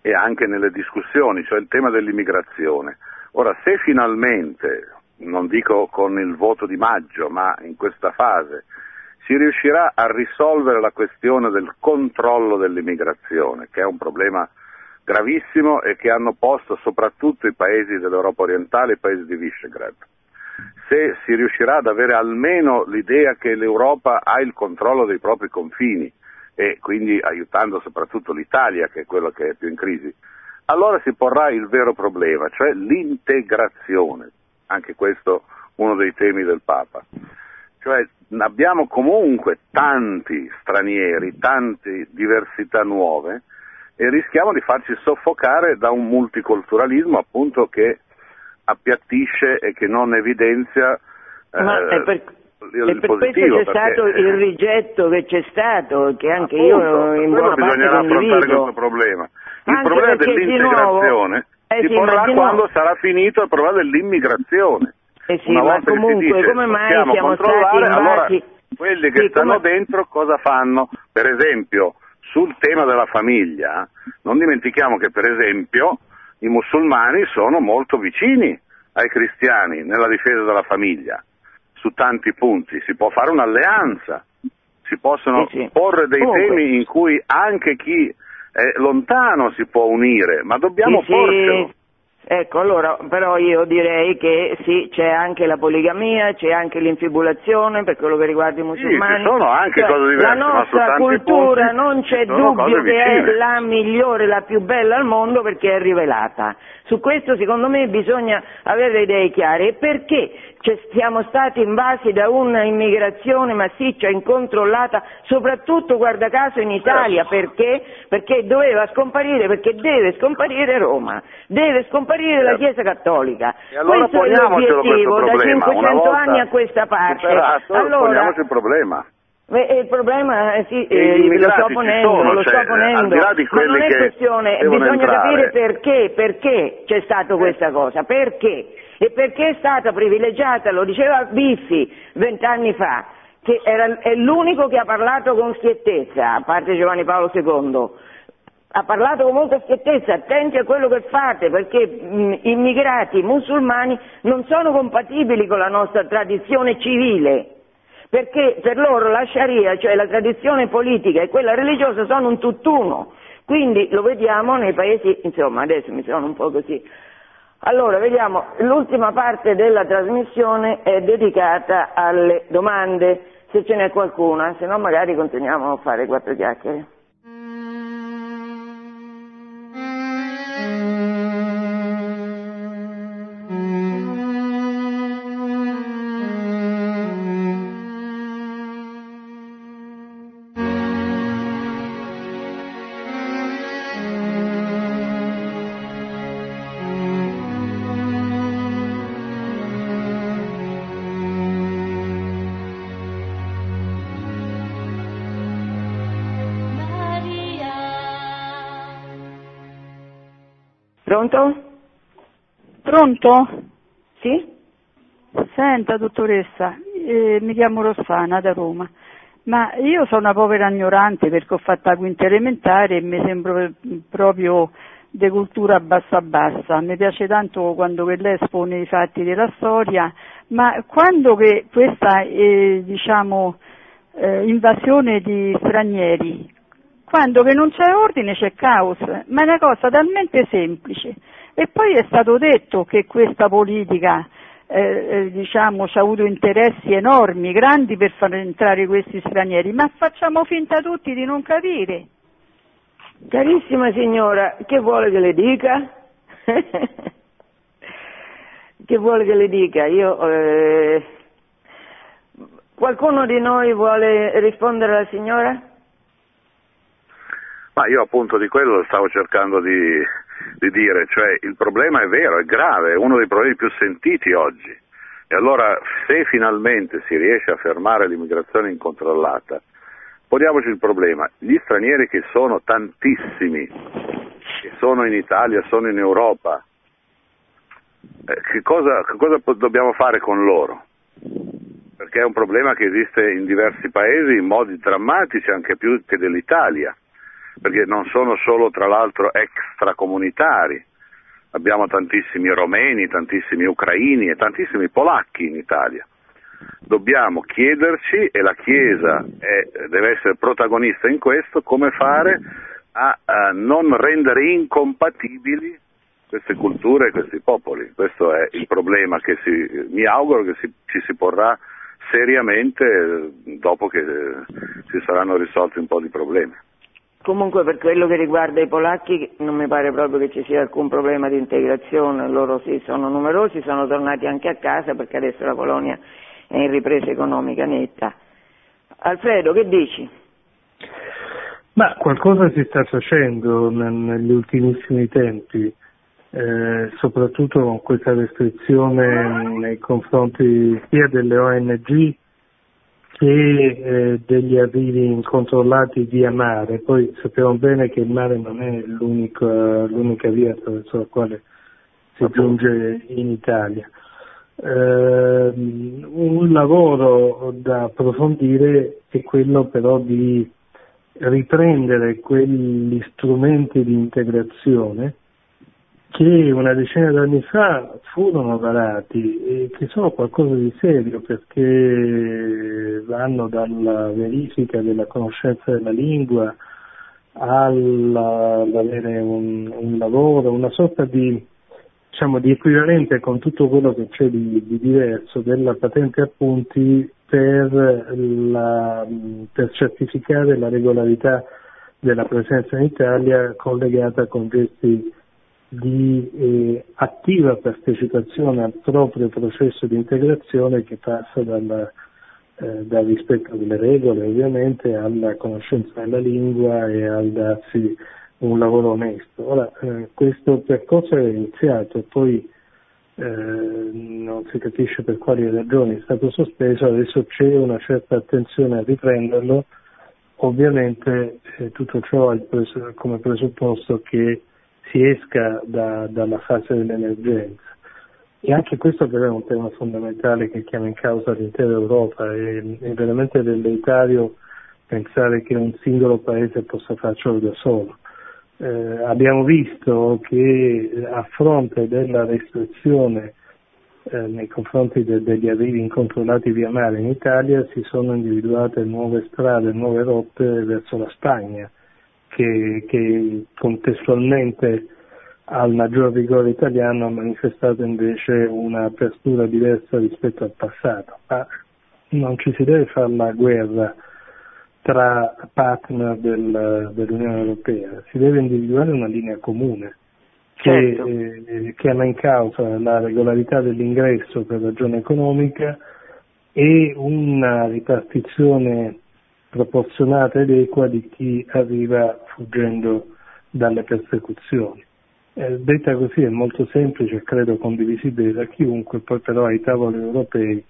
e anche nelle discussioni, cioè il tema dell'immigrazione. Ora, se finalmente, non dico con il voto di maggio, ma in questa fase, si riuscirà a risolvere la questione del controllo dell'immigrazione, che è un problema gravissimo e che hanno posto soprattutto i paesi dell'Europa orientale, i paesi di Visegrad. Se si riuscirà ad avere almeno l'idea che l'Europa ha il controllo dei propri confini, e quindi aiutando soprattutto l'Italia, che è quella che è più in crisi, allora si porrà il vero problema, cioè l'integrazione. Anche questo uno dei temi del Papa. Cioè abbiamo comunque tanti stranieri, tante diversità nuove, e rischiamo di farci soffocare da un multiculturalismo, appunto, che appiattisce e che non evidenzia eh, Ma è per, il è per positivo. Questo c'è perché, stato eh, il rigetto che c'è stato, che anche appunto, io in buona parte condivido. Affrontare questo problema. Il anche problema dell'integrazione nuovo, eh, si sì, porrà quando no. sarà finito il problema dell'immigrazione. Eh sì, Una ma volta comunque, che si dice, come mai siamo controllare, stati allora quelli che sì, stanno come... dentro cosa fanno? Per esempio, sul tema della famiglia, non dimentichiamo che per esempio i musulmani sono molto vicini ai cristiani nella difesa della famiglia, su tanti punti, si può fare un'alleanza, si possono sì, sì. porre dei comunque. temi in cui anche chi è lontano si può unire, ma dobbiamo sì, porcelo. Sì. Ecco, allora, però io direi che sì, c'è anche la poligamia, c'è anche l'infibulazione per quello che riguarda i musulmani. Sì, ci sono anche cioè, cose diverse. La nostra ma cultura punti, non c'è dubbio che è la migliore, la più bella al mondo, perché è rivelata. Su questo secondo me bisogna avere le idee chiare. E perché cioè, siamo stati invasi da una immigrazione massiccia, incontrollata, soprattutto guarda caso in Italia? Perché? Perché doveva scomparire, perché deve scomparire Roma, deve scomparire la Chiesa Cattolica. E allora questo è l'obiettivo da cinquecento anni a questa parte. Allora poniamoci il problema. Eh, il problema eh, sì, eh, lo sto ponendo, sono, lo cioè, sto ponendo. Ma non è questione, bisogna entrare. capire perché, perché c'è stata questa cosa, perché e perché è stata privilegiata, lo diceva Biffi vent'anni fa, che era, è l'unico che ha parlato con schiettezza, a parte Giovanni Paolo secondo. Ha parlato con molta schiettezza, attenti a quello che fate, perché mh, immigrati musulmani non sono compatibili con la nostra tradizione civile, perché per loro la sharia, cioè la tradizione politica e quella religiosa, sono un tutt'uno. Quindi lo vediamo nei paesi, insomma, adesso mi sono un po' così. Allora, vediamo, l'ultima parte della trasmissione è dedicata alle domande, se ce n'è qualcuna, se no magari continuiamo a fare quattro chiacchiere. Pronto? Pronto? Sì? Senta, dottoressa, eh, mi chiamo Rossana da Roma, ma io sono una povera ignorante perché ho fatto la quinta elementare e mi sembro proprio di cultura bassa bassa. Mi piace tanto quando che lei espone i fatti della storia, ma quando che questa eh, diciamo eh, invasione di stranieri, quando che non c'è ordine c'è caos, ma è una cosa talmente semplice. E poi è stato detto che questa politica eh, diciamo ci ha avuto interessi enormi, grandi per far entrare questi stranieri, ma facciamo finta tutti di non capire. Carissima signora, che vuole che le dica? Che vuole che le dica? Io, eh... Qualcuno di noi vuole rispondere alla signora? Ma io appunto di quello stavo cercando di, di dire, cioè il problema è vero, è grave, è uno dei problemi più sentiti oggi. E allora se finalmente si riesce a fermare l'immigrazione incontrollata, poniamoci il problema, gli stranieri che sono tantissimi, che sono in Italia, sono in Europa, eh, che cosa, che cosa dobbiamo fare con loro? Perché è un problema che esiste in diversi paesi in modi drammatici, anche più che dell'Italia, perché non sono solo tra l'altro extracomunitari, abbiamo tantissimi romeni, tantissimi ucraini e tantissimi polacchi in Italia. Dobbiamo chiederci, e la Chiesa è, deve essere protagonista in questo, come fare a, a non rendere incompatibili queste culture e questi popoli. Questo è il problema che si, mi auguro che si, ci si porrà seriamente dopo che si saranno risolti un po' di problemi. Comunque per quello che riguarda i polacchi non mi pare proprio che ci sia alcun problema di integrazione, loro sì sono numerosi, sono tornati anche a casa perché adesso la colonia è in ripresa economica netta. Alfredo, che dici? Ma qualcosa si sta facendo negli ultimissimi tempi, eh, soprattutto con questa restrizione nei confronti sia delle O N G che eh, degli arrivi incontrollati via mare. Poi sappiamo bene che il mare non è l'unico, l'unica via attraverso la quale si giunge in Italia. Eh, un lavoro da approfondire è quello però di riprendere quegli strumenti di integrazione che una decina d'anni fa furono varati e che sono qualcosa di serio perché vanno dalla verifica della conoscenza della lingua all'avere un, un lavoro, una sorta di, diciamo, di equivalente con tutto quello che c'è di, di diverso della patente a punti per, la, per certificare la regolarità della presenza in Italia collegata con gesti di eh, attiva partecipazione al proprio processo di integrazione che passa dalla, eh, dal rispetto delle regole ovviamente alla conoscenza della lingua e al darsi un lavoro onesto. Ora eh, questo percorso è iniziato e poi eh, non si capisce per quali ragioni è stato sospeso, adesso c'è una certa attenzione a riprenderlo, ovviamente eh, tutto ciò è pres- come presupposto che si esca da, dalla fase dell'emergenza. E anche questo però è un tema fondamentale che chiama in causa l'intera Europa, è, è veramente velleitario pensare che un singolo paese possa farcelo da solo. Eh, abbiamo visto che a fronte della restrizione eh, nei confronti de, degli arrivi incontrollati via mare in Italia si sono individuate nuove strade, nuove rotte verso la Spagna, Che, che contestualmente al maggior rigore italiano ha manifestato invece un'apertura diversa rispetto al passato, ma non ci si deve fare la guerra tra partner del, dell'Unione Europea, si deve individuare una linea comune che certo. eh, chiama in causa la regolarità dell'ingresso per ragione economica e una ripartizione proporzionata ed equa di chi arriva fuggendo dalle persecuzioni. Eh, detta così è molto semplice e credo condivisibile da chiunque, poi però ai tavoli europei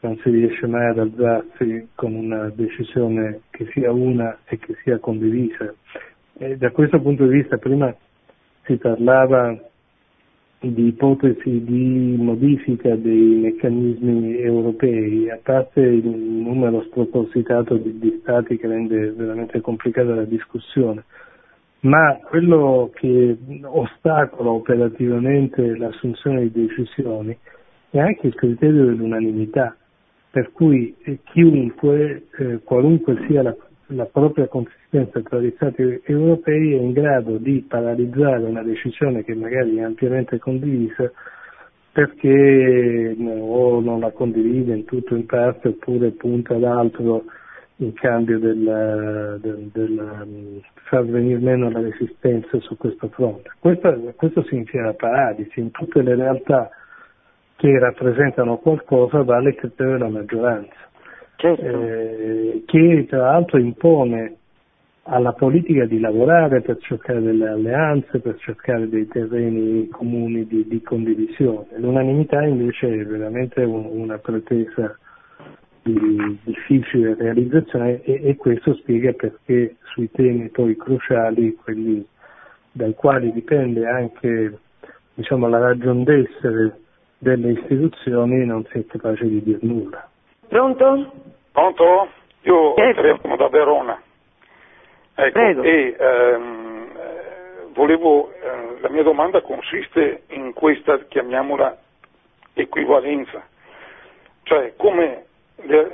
non si riesce mai ad alzarsi con una decisione che sia una e che sia condivisa. Eh, da questo punto di vista prima si parlava di ipotesi di modifica dei meccanismi europei, a parte il numero spropositato di, di stati che rende veramente complicata la discussione, ma quello che ostacola operativamente l'assunzione di decisioni è anche il criterio dell'unanimità, per cui chiunque, eh, qualunque sia la, la propria consistenza tra gli Stati europei, è in grado di paralizzare una decisione che magari è ampiamente condivisa perché o non la condivide in tutto o in parte, oppure punta ad altro in cambio del, del, del far venir meno la resistenza su questo fronte. Questo, questo significa la paralisi. In tutte le realtà che rappresentano qualcosa vale il criterio della maggioranza, certo. eh, che tra l'altro impone alla politica di lavorare per cercare delle alleanze, per cercare dei terreni comuni di, di condivisione. L'unanimità invece è veramente un, una pretesa di difficile realizzazione, e, e questo spiega perché sui temi poi cruciali, quelli dai quali dipende anche, diciamo, la ragion d'essere delle istituzioni, non si è capace di dire nulla. Pronto? Pronto? Io telefono da Verona. Ecco, Prego. E ehm, volevo, eh, la mia domanda consiste in questa, chiamiamola, equivalenza, cioè come le,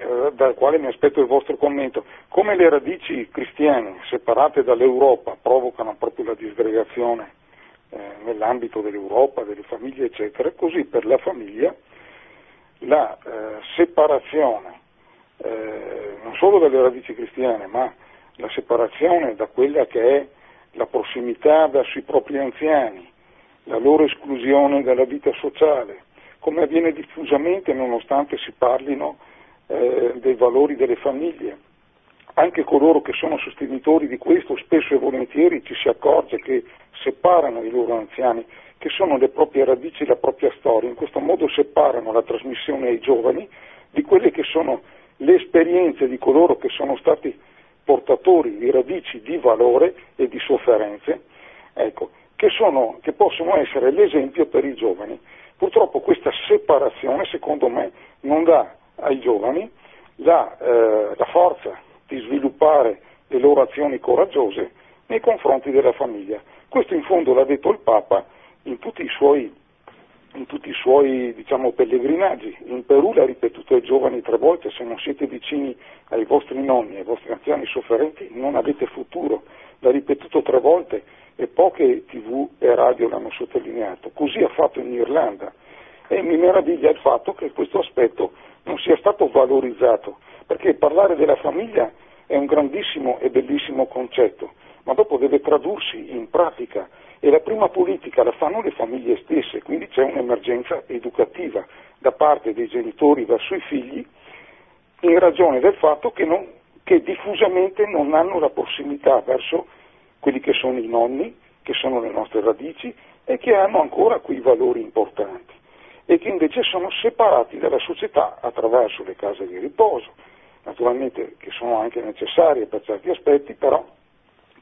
eh, dal quale mi aspetto il vostro commento, come le radici cristiane separate dall'Europa provocano proprio la disgregazione eh, nell'ambito dell'Europa, delle famiglie eccetera, così per la famiglia la eh, separazione eh, non solo dalle radici cristiane, ma la separazione da quella che è la prossimità verso i propri anziani, la loro esclusione dalla vita sociale, come avviene diffusamente nonostante si parlino eh, dei valori delle famiglie. Anche coloro che sono sostenitori di questo spesso e volentieri ci si accorge che separano i loro anziani, che sono le proprie radici, la propria storia, in questo modo separano la trasmissione ai giovani di quelle che sono le esperienze di coloro che sono stati portatori di radici di valore e di sofferenze, ecco, che, sono, che possono essere l'esempio per i giovani. Purtroppo questa separazione, secondo me, non dà ai giovani la, eh, la forza di sviluppare le loro azioni coraggiose nei confronti della famiglia. Questo in fondo l'ha detto il Papa in tutti i suoi, in tutti i suoi diciamo, pellegrinaggi. In Perù l'ha ripetuto ai giovani tre volte: se non siete vicini ai vostri nonni, ai vostri anziani sofferenti, non avete futuro. L'ha ripetuto tre volte e poche tivù e radio l'hanno sottolineato. Così ha fatto in Irlanda, e mi meraviglia il fatto che questo aspetto non sia stato valorizzato, perché parlare della famiglia è un grandissimo e bellissimo concetto, ma dopo deve tradursi in pratica, e la prima politica la fanno le famiglie stesse, quindi c'è un'emergenza educativa da parte dei genitori verso i figli, in ragione del fatto che, non, che diffusamente non hanno la prossimità verso quelli che sono i nonni, che sono le nostre radici e che hanno ancora quei valori importanti, e che invece sono separati dalla società attraverso le case di riposo, naturalmente che sono anche necessarie per certi aspetti, però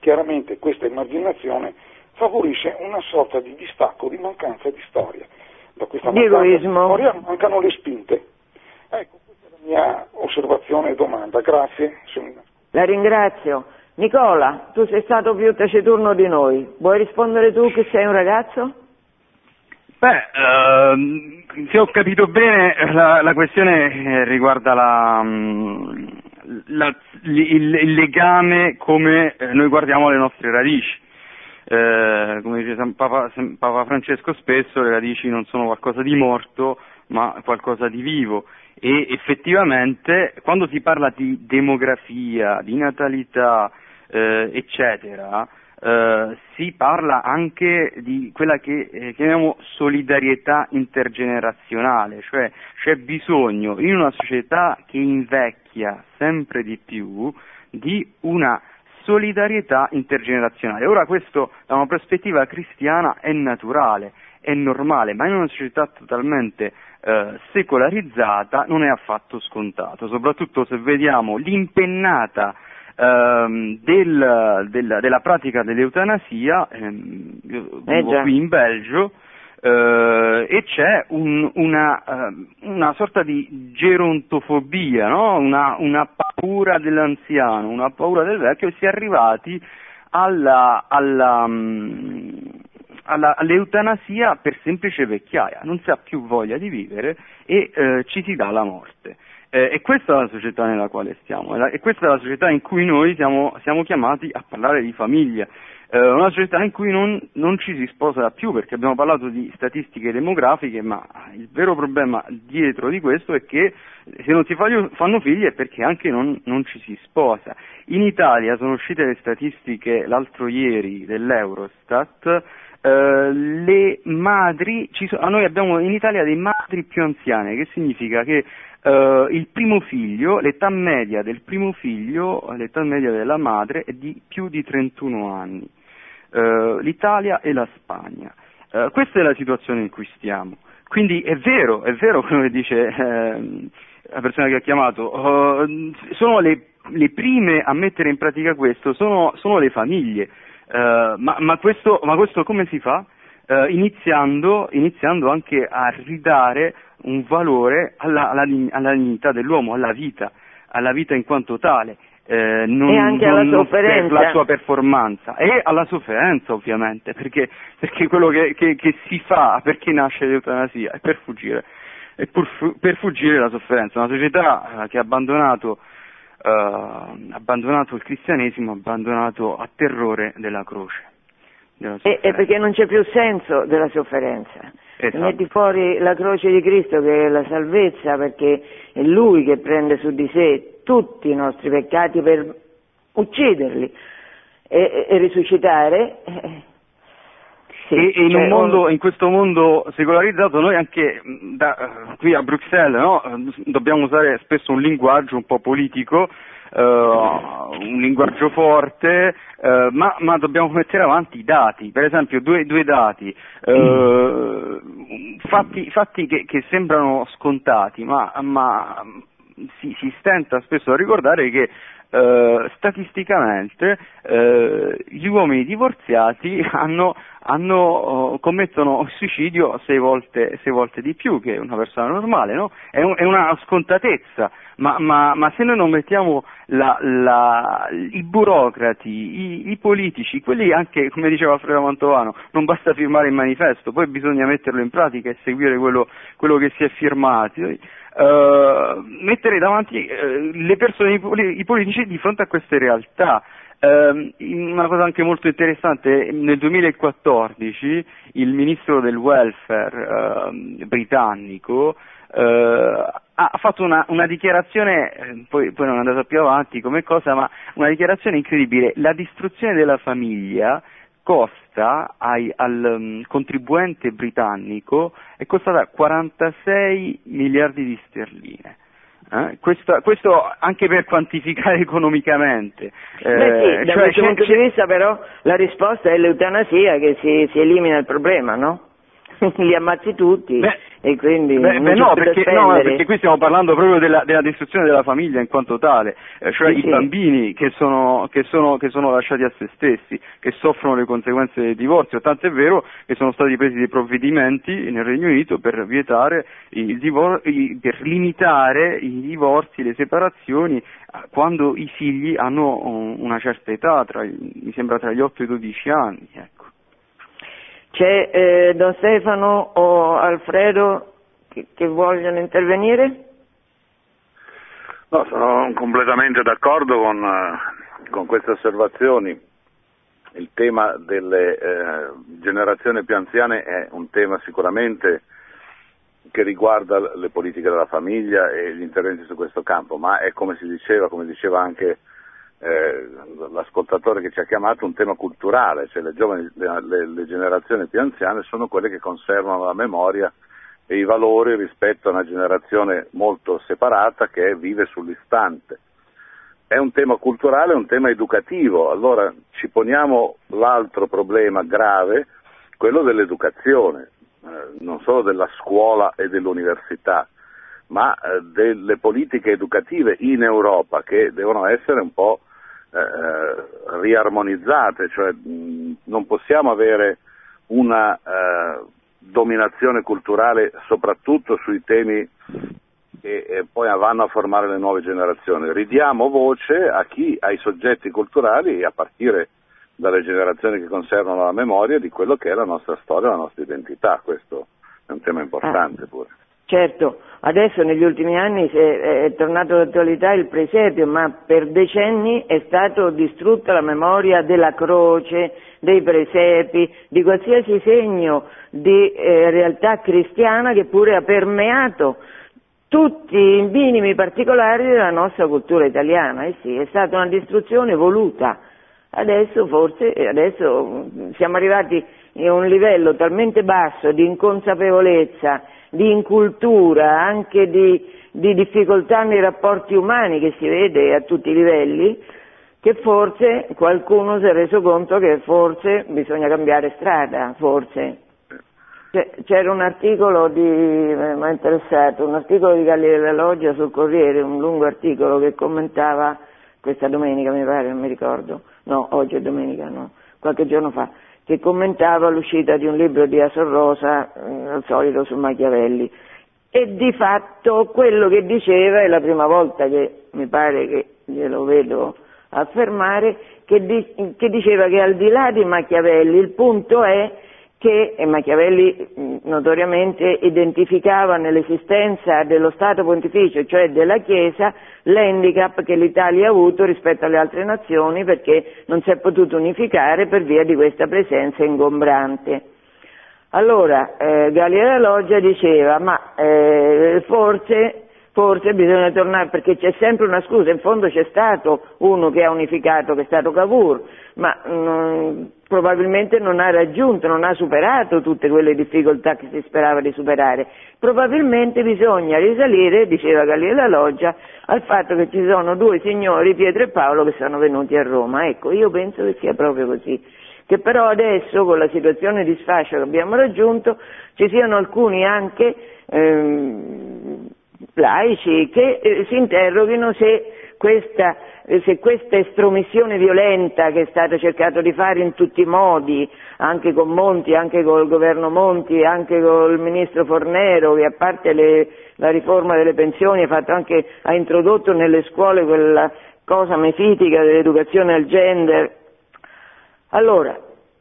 chiaramente questa emarginazione favorisce una sorta di distacco, di mancanza di storia. Da questa mancanza di storia mancano le spinte. Ecco, questa è la mia osservazione e domanda. Grazie. La ringrazio. Nicola, tu sei stato più taciturno di noi, vuoi rispondere tu che sei un ragazzo? Beh, ehm, se ho capito bene la, la questione riguarda la, la, il, il legame come noi guardiamo le nostre radici. Eh, come dice San Papa, San Papa Francesco spesso, le radici non sono qualcosa di morto ma qualcosa di vivo. E effettivamente quando si parla di demografia, di natalità, Eh, eccetera, eh, si parla anche di quella che eh, chiamiamo solidarietà intergenerazionale, cioè c'è bisogno in una società che invecchia sempre di più di una solidarietà intergenerazionale. Ora questo da una prospettiva cristiana è naturale, è normale, ma in una società totalmente eh, secolarizzata non è affatto scontato, soprattutto se vediamo l'impennata ehm, del, del, della pratica dell'eutanasia, ehm, io vivo eh qui in Belgio, eh, e c'è un, una, una sorta di gerontofobia, no? una, una paura dell'anziano, una paura del vecchio, e si è arrivati alla... alla mh, Alla, all'eutanasia per semplice vecchiaia, non si ha più voglia di vivere e eh, ci si dà la morte. Eh, e questa è la società nella quale stiamo, e, la, e questa è la società in cui noi siamo, siamo chiamati a parlare di famiglia, eh, una società in cui non, non ci si sposa più, perché abbiamo parlato di statistiche demografiche, ma il vero problema dietro di questo è che se non si fanno figli è perché anche non, non ci si sposa. In Italia sono uscite le statistiche l'altro ieri dell'Eurostat. Uh, le madri, ci so, noi abbiamo in Italia dei madri più anziane, che significa che uh, il primo figlio, l'età media del primo figlio, l'età media della madre è di più di trentuno anni, uh, l'Italia e la Spagna, uh, questa è la situazione in cui stiamo, quindi è vero, è vero quello che dice eh, la persona che ha chiamato, uh, sono le, le prime a mettere in pratica questo, sono, sono le famiglie. Uh, ma, ma, questo, ma questo come si fa? Uh, iniziando, iniziando anche a ridare un valore alla, alla, alla dignità dell'uomo, alla vita, alla vita in quanto tale, eh, non, e anche alla non per la sua performanza e alla sofferenza, ovviamente, perché, perché quello che, che, che si fa, perché nasce l'eutanasia, è per fuggire, è pur, per fuggire la sofferenza. Una società che ha abbandonato Uh, abbandonato il cristianesimo, abbandonato a terrore della croce. Della e, e perché non c'è più senso della sofferenza. Esatto. Metti fuori la croce di Cristo, che è la salvezza, perché è Lui che prende su di sé tutti i nostri peccati per ucciderli e, e risuscitare. Sì, e, cioè, in un mondo, in questo mondo secolarizzato, noi anche da, qui a Bruxelles, no, dobbiamo usare spesso un linguaggio un po' politico, eh, un linguaggio forte, eh, ma, ma dobbiamo mettere avanti i dati, per esempio due, due dati, eh, fatti, fatti che, che sembrano scontati, ma, ma si, si stenta spesso a ricordare che Uh, statisticamente uh, gli uomini divorziati hanno, hanno, uh, commettono suicidio sei volte, sei volte di più che una persona normale, no? È, un, è una scontatezza, ma, ma, ma se noi non mettiamo la, la, i burocrati, i, i politici, quelli anche, come diceva Alfredo Mantovano, non basta firmare il manifesto, poi bisogna metterlo in pratica e seguire quello, quello che si è firmati. Uh, mettere davanti uh, le persone, i politici di fronte a queste realtà. Uh, una cosa anche molto interessante, nel duemilaquattordici il ministro del welfare uh, britannico uh, ha fatto una, una dichiarazione, poi, poi non è andata più avanti come cosa, ma una dichiarazione incredibile: la distruzione della famiglia costa ai, al um, contribuente britannico, è costata quarantasei miliardi di sterline. Eh? Questo, questo anche per quantificare economicamente. Eh, Beh sì, da cioè, questo punto di vista però la risposta è l'eutanasia, che si, si elimina il problema, no? Li ammazzi tutti. Beh, e quindi beh, beh, no, perché, no, perché qui stiamo parlando proprio della, della distruzione della famiglia in quanto tale, eh, cioè sì, i sì. bambini che sono, che, sono, che sono lasciati a se stessi, che soffrono le conseguenze del divorzio, tant'è vero che sono stati presi dei provvedimenti nel Regno Unito per vietare il divor- per limitare i divorzi, le separazioni quando i figli hanno una certa età, tra, mi sembra tra gli otto e i dodici anni, ecco. C'è eh, Don Stefano o Alfredo che, che vogliono intervenire? No, sono completamente d'accordo con, con queste osservazioni. Il tema delle eh, generazioni più anziane è un tema sicuramente che riguarda le politiche della famiglia e gli interventi su questo campo, ma è, come si diceva, come diceva anche Eh, l'ascoltatore che ci ha chiamato, un tema culturale, cioè le, giovani, le, le generazioni più anziane sono quelle che conservano la memoria e i valori rispetto a una generazione molto separata che vive sull'istante. È un tema culturale, è un tema educativo, allora ci poniamo l'altro problema grave, quello dell'educazione, eh, non solo della scuola e dell'università, ma eh, delle politiche educative in Europa, che devono essere un po' eh, riarmonizzate, cioè mh, non possiamo avere una eh, dominazione culturale soprattutto sui temi che eh, poi vanno a formare le nuove generazioni. Ridiamo voce a chi, ai soggetti culturali, a partire dalle generazioni che conservano la memoria di quello che è la nostra storia, la nostra identità. Questo è un tema importante ah, pure. Certo, adesso negli ultimi anni è tornato d'attualità il presepio, ma per decenni è stata distrutta la memoria della croce, dei presepi, di qualsiasi segno di eh, realtà cristiana che pure ha permeato tutti i minimi particolari della nostra cultura italiana. Eh sì, è stata una distruzione voluta. Adesso forse, adesso siamo arrivati a un livello talmente basso di inconsapevolezza, di incultura, anche di, di difficoltà nei rapporti umani che si vede a tutti i livelli, che forse qualcuno si è reso conto che forse bisogna cambiare strada, forse. C'era un articolo di, mi ha interessato, un articolo di Galli della Loggia sul Corriere, un lungo articolo che commentava questa domenica, mi pare, non mi ricordo, no, oggi è domenica, no, qualche giorno fa, che commentava l'uscita di un libro di Asor Rosa, eh, al solito, su Machiavelli, e di fatto quello che diceva, è la prima volta che mi pare che glielo vedo affermare, che, di, che diceva che al di là di Machiavelli il punto è che, e Machiavelli notoriamente identificava nell'esistenza dello Stato Pontificio, cioè della Chiesa, l'handicap che l'Italia ha avuto rispetto alle altre nazioni, perché non si è potuto unificare per via di questa presenza ingombrante. Allora, eh, Galli della Loggia diceva, ma eh, forse, forse bisogna tornare, perché c'è sempre una scusa, in fondo c'è stato uno che ha unificato, che è stato Cavour, ma non, probabilmente non ha raggiunto, non ha superato tutte quelle difficoltà che si sperava di superare. Probabilmente bisogna risalire, diceva Galli della Loggia, al fatto che ci sono due signori, Pietro e Paolo, che sono venuti a Roma. Ecco, io penso che sia proprio così, che però adesso, con la situazione di sfascio che abbiamo raggiunto, ci siano alcuni anche ehm, laici che eh, si interroghino se questa, eh, se questa estromissione violenta che è stato cercato di fare in tutti i modi, anche con Monti, anche col governo Monti, anche col ministro Fornero, che a parte le, la riforma delle pensioni ha, fatto anche, ha introdotto nelle scuole quella cosa mefitica dell'educazione al gender. Allora,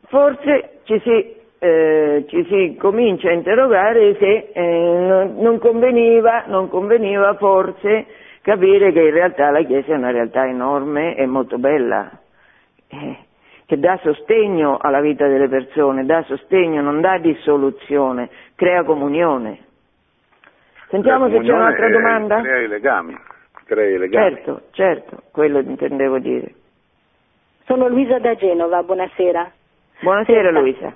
forse ci si, eh, ci si comincia a interrogare se eh, non conveniva, non conveniva forse capire che in realtà la Chiesa è una realtà enorme e molto bella, eh, che dà sostegno alla vita delle persone, dà sostegno, non dà dissoluzione, crea comunione. Sentiamo se c'è un'altra domanda. Crea i legami. Crea i legami. Certo, certo, quello intendevo dire. Sono Luisa da Genova, buonasera. Buonasera Luisa.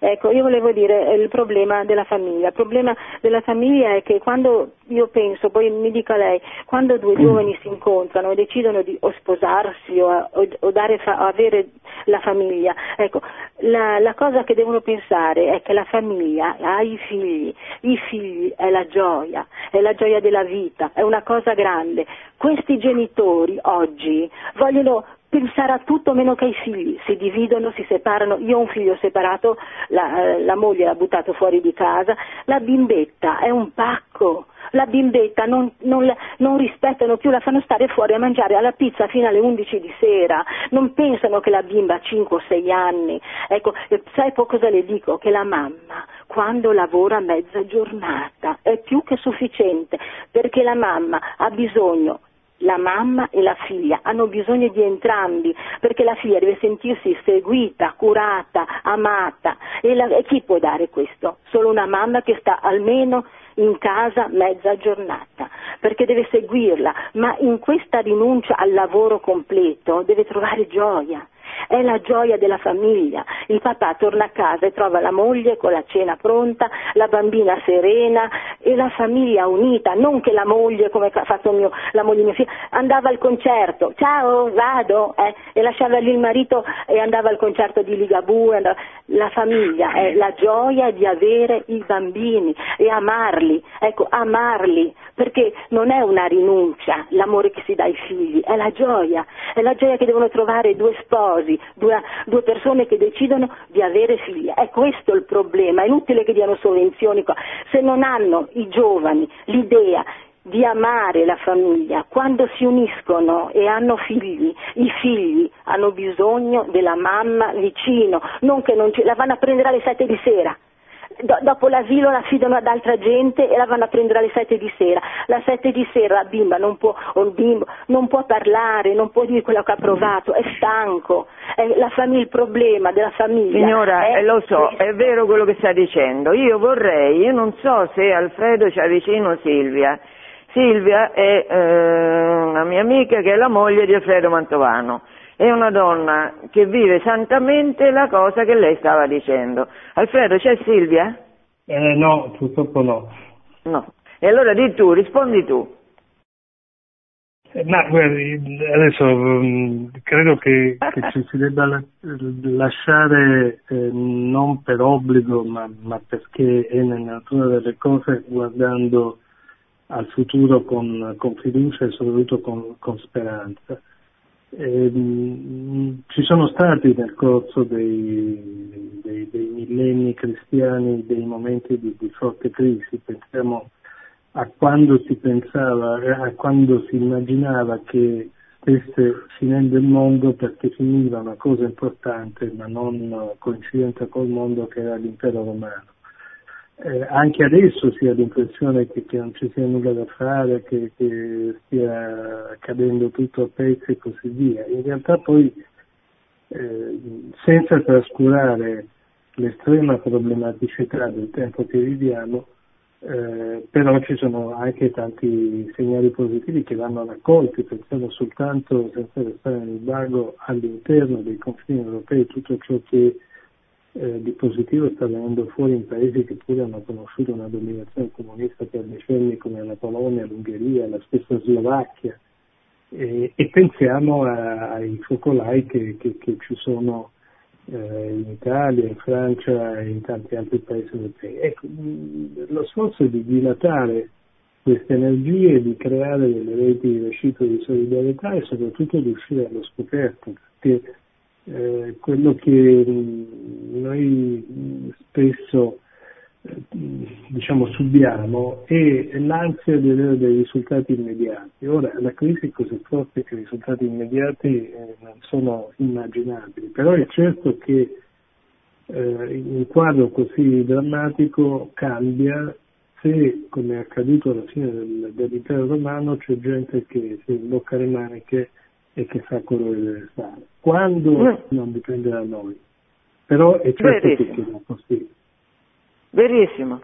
Ecco, io volevo dire il problema della famiglia. Il problema della famiglia è che quando, io penso, poi mi dica lei, quando due giovani si incontrano e decidono di o sposarsi o, o, o, dare fa, o avere la famiglia, ecco, la, la cosa che devono pensare è che la famiglia ha i figli, i figli è la gioia, è la gioia della vita, è una cosa grande. Questi genitori oggi vogliono pensare a tutto meno che ai figli, si dividono, si separano. Io ho un figlio separato, la, la moglie l'ha buttato fuori di casa, la bimbetta è un pacco, la bimbetta non, non, non rispettano più, la fanno stare fuori a mangiare alla pizza fino alle undici di sera, non pensano che la bimba ha cinque o sei anni. Ecco, sai poi cosa le dico? Che la mamma quando lavora mezza giornata è più che sufficiente, perché la mamma ha bisogno, la mamma e la figlia hanno bisogno di entrambi, perché la figlia deve sentirsi seguita, curata, amata, e, la, e chi può dare questo? Solo una mamma che sta almeno in casa mezza giornata, perché deve seguirla, ma in questa rinuncia al lavoro completo deve trovare gioia. È la gioia della famiglia. Il papà torna a casa e trova la moglie con la cena pronta, la bambina serena, e la famiglia unita, non che la moglie, come ha fatto mio, la moglie di mio figlio, andava al concerto, ciao, vado, eh, e lasciava lì il marito e andava al concerto di Ligabue. Andava... La famiglia è la gioia di avere i bambini e amarli, ecco, amarli, perché non è una rinuncia l'amore che si dà ai figli, è la gioia, è la gioia che devono trovare due sposi, due, due persone che decidono di avere figli, è questo il problema, è inutile che diano sovvenzioni qua. Se non hanno i giovani l'idea di amare la famiglia, quando si uniscono e hanno figli, i figli hanno bisogno della mamma vicino, non che non ci, la vanno a prendere alle sette di sera, Do, dopo l'asilo la affidano ad altra gente e la vanno a prendere alle sette di sera, la sette di sera la bimba non può, o il bimbo non può parlare, non può dire quello che ha provato, è stanco, è la famiglia, il problema della famiglia. Signora, è lo so, questo. È vero quello che sta dicendo, io vorrei, io non so se Alfredo c'ha vicino Silvia. Silvia è eh, una mia amica che è la moglie di Alfredo Mantovano, è una donna che vive santamente la cosa che lei stava dicendo. Alfredo, c'è Silvia? Eh, no, purtroppo no. No. E allora di tu, rispondi tu. Eh, ma guardi, adesso um, credo che, che ci si debba la- lasciare eh, non per obbligo, ma, ma perché è nella natura delle cose, guardando al futuro con, con fiducia e soprattutto con, con speranza. E, mh, ci sono stati nel corso dei, dei, dei millenni cristiani dei momenti di, di forte crisi, pensiamo a quando si pensava, a quando si immaginava che stesse finendo il mondo perché finiva una cosa importante ma non coincidente col mondo, che era l'impero romano. Eh, anche adesso si ha l'impressione che, che non ci sia nulla da fare, che, che stia cadendo tutto a pezzi e così via. In realtà poi, eh, senza trascurare l'estrema problematicità del tempo che viviamo, eh, però ci sono anche tanti segnali positivi che vanno raccolti, pensiamo soltanto, senza restare nel vago, all'interno dei confini europei, tutto ciò che Eh, di positivo sta venendo fuori in paesi che pure hanno conosciuto una dominazione comunista per decenni, come la Polonia, l'Ungheria, la stessa Slovacchia, e, e pensiamo a, ai focolai che, che, che ci sono eh, in Italia, in Francia e in tanti altri paesi europei. Ecco, lo sforzo di dilatare queste energie, di creare delle reti reciproche di solidarietà e soprattutto di uscire allo scoperto, perché Eh, quello che noi spesso eh, diciamo subiamo è l'ansia di avere dei risultati immediati. Ora la crisi è così forte che i risultati immediati eh, non sono immaginabili, però è certo che eh, un quadro così drammatico cambia se, come è accaduto alla fine del, dell'impero romano, c'è gente che si imbocca le maniche e che fa quello che deve fare, quando mm. non dipende da noi, però è certo che sia così. Verissimo.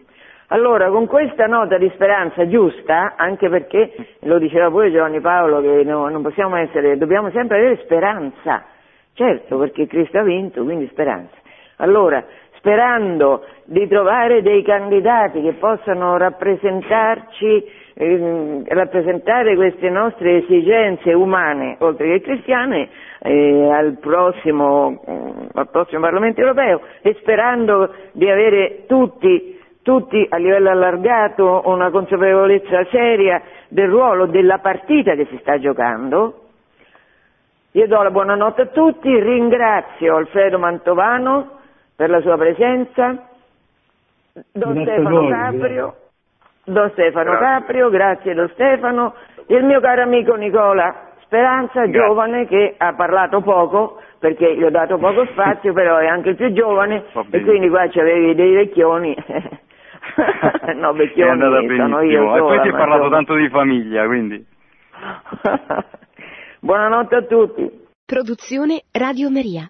Allora, con questa nota di speranza giusta, anche perché lo diceva pure Giovanni Paolo, che no, non possiamo essere, dobbiamo sempre avere speranza, certo, perché Cristo ha vinto, quindi speranza. Allora, sperando di trovare dei candidati che possano rappresentarci, rappresentare queste nostre esigenze umane oltre che cristiane eh, al prossimo eh, al prossimo Parlamento europeo, e sperando di avere tutti, tutti a livello allargato una consapevolezza seria del ruolo della partita che si sta giocando. Io do la buonanotte a tutti, ringrazio Alfredo Mantovano per la sua presenza, Don Grazie Stefano Caprio Don Stefano grazie. Caprio, grazie Don Stefano, il mio caro amico Nicola Speranza, grazie. Giovane, che ha parlato poco, perché gli ho dato poco spazio, però è anche il più giovane, e quindi qua c'avevi dei vecchioni, no vecchioni sono benissimo. Io sola, e poi ti hai parlato giovane. Tanto di famiglia, quindi. Buonanotte a tutti. Produzione Radio Maria,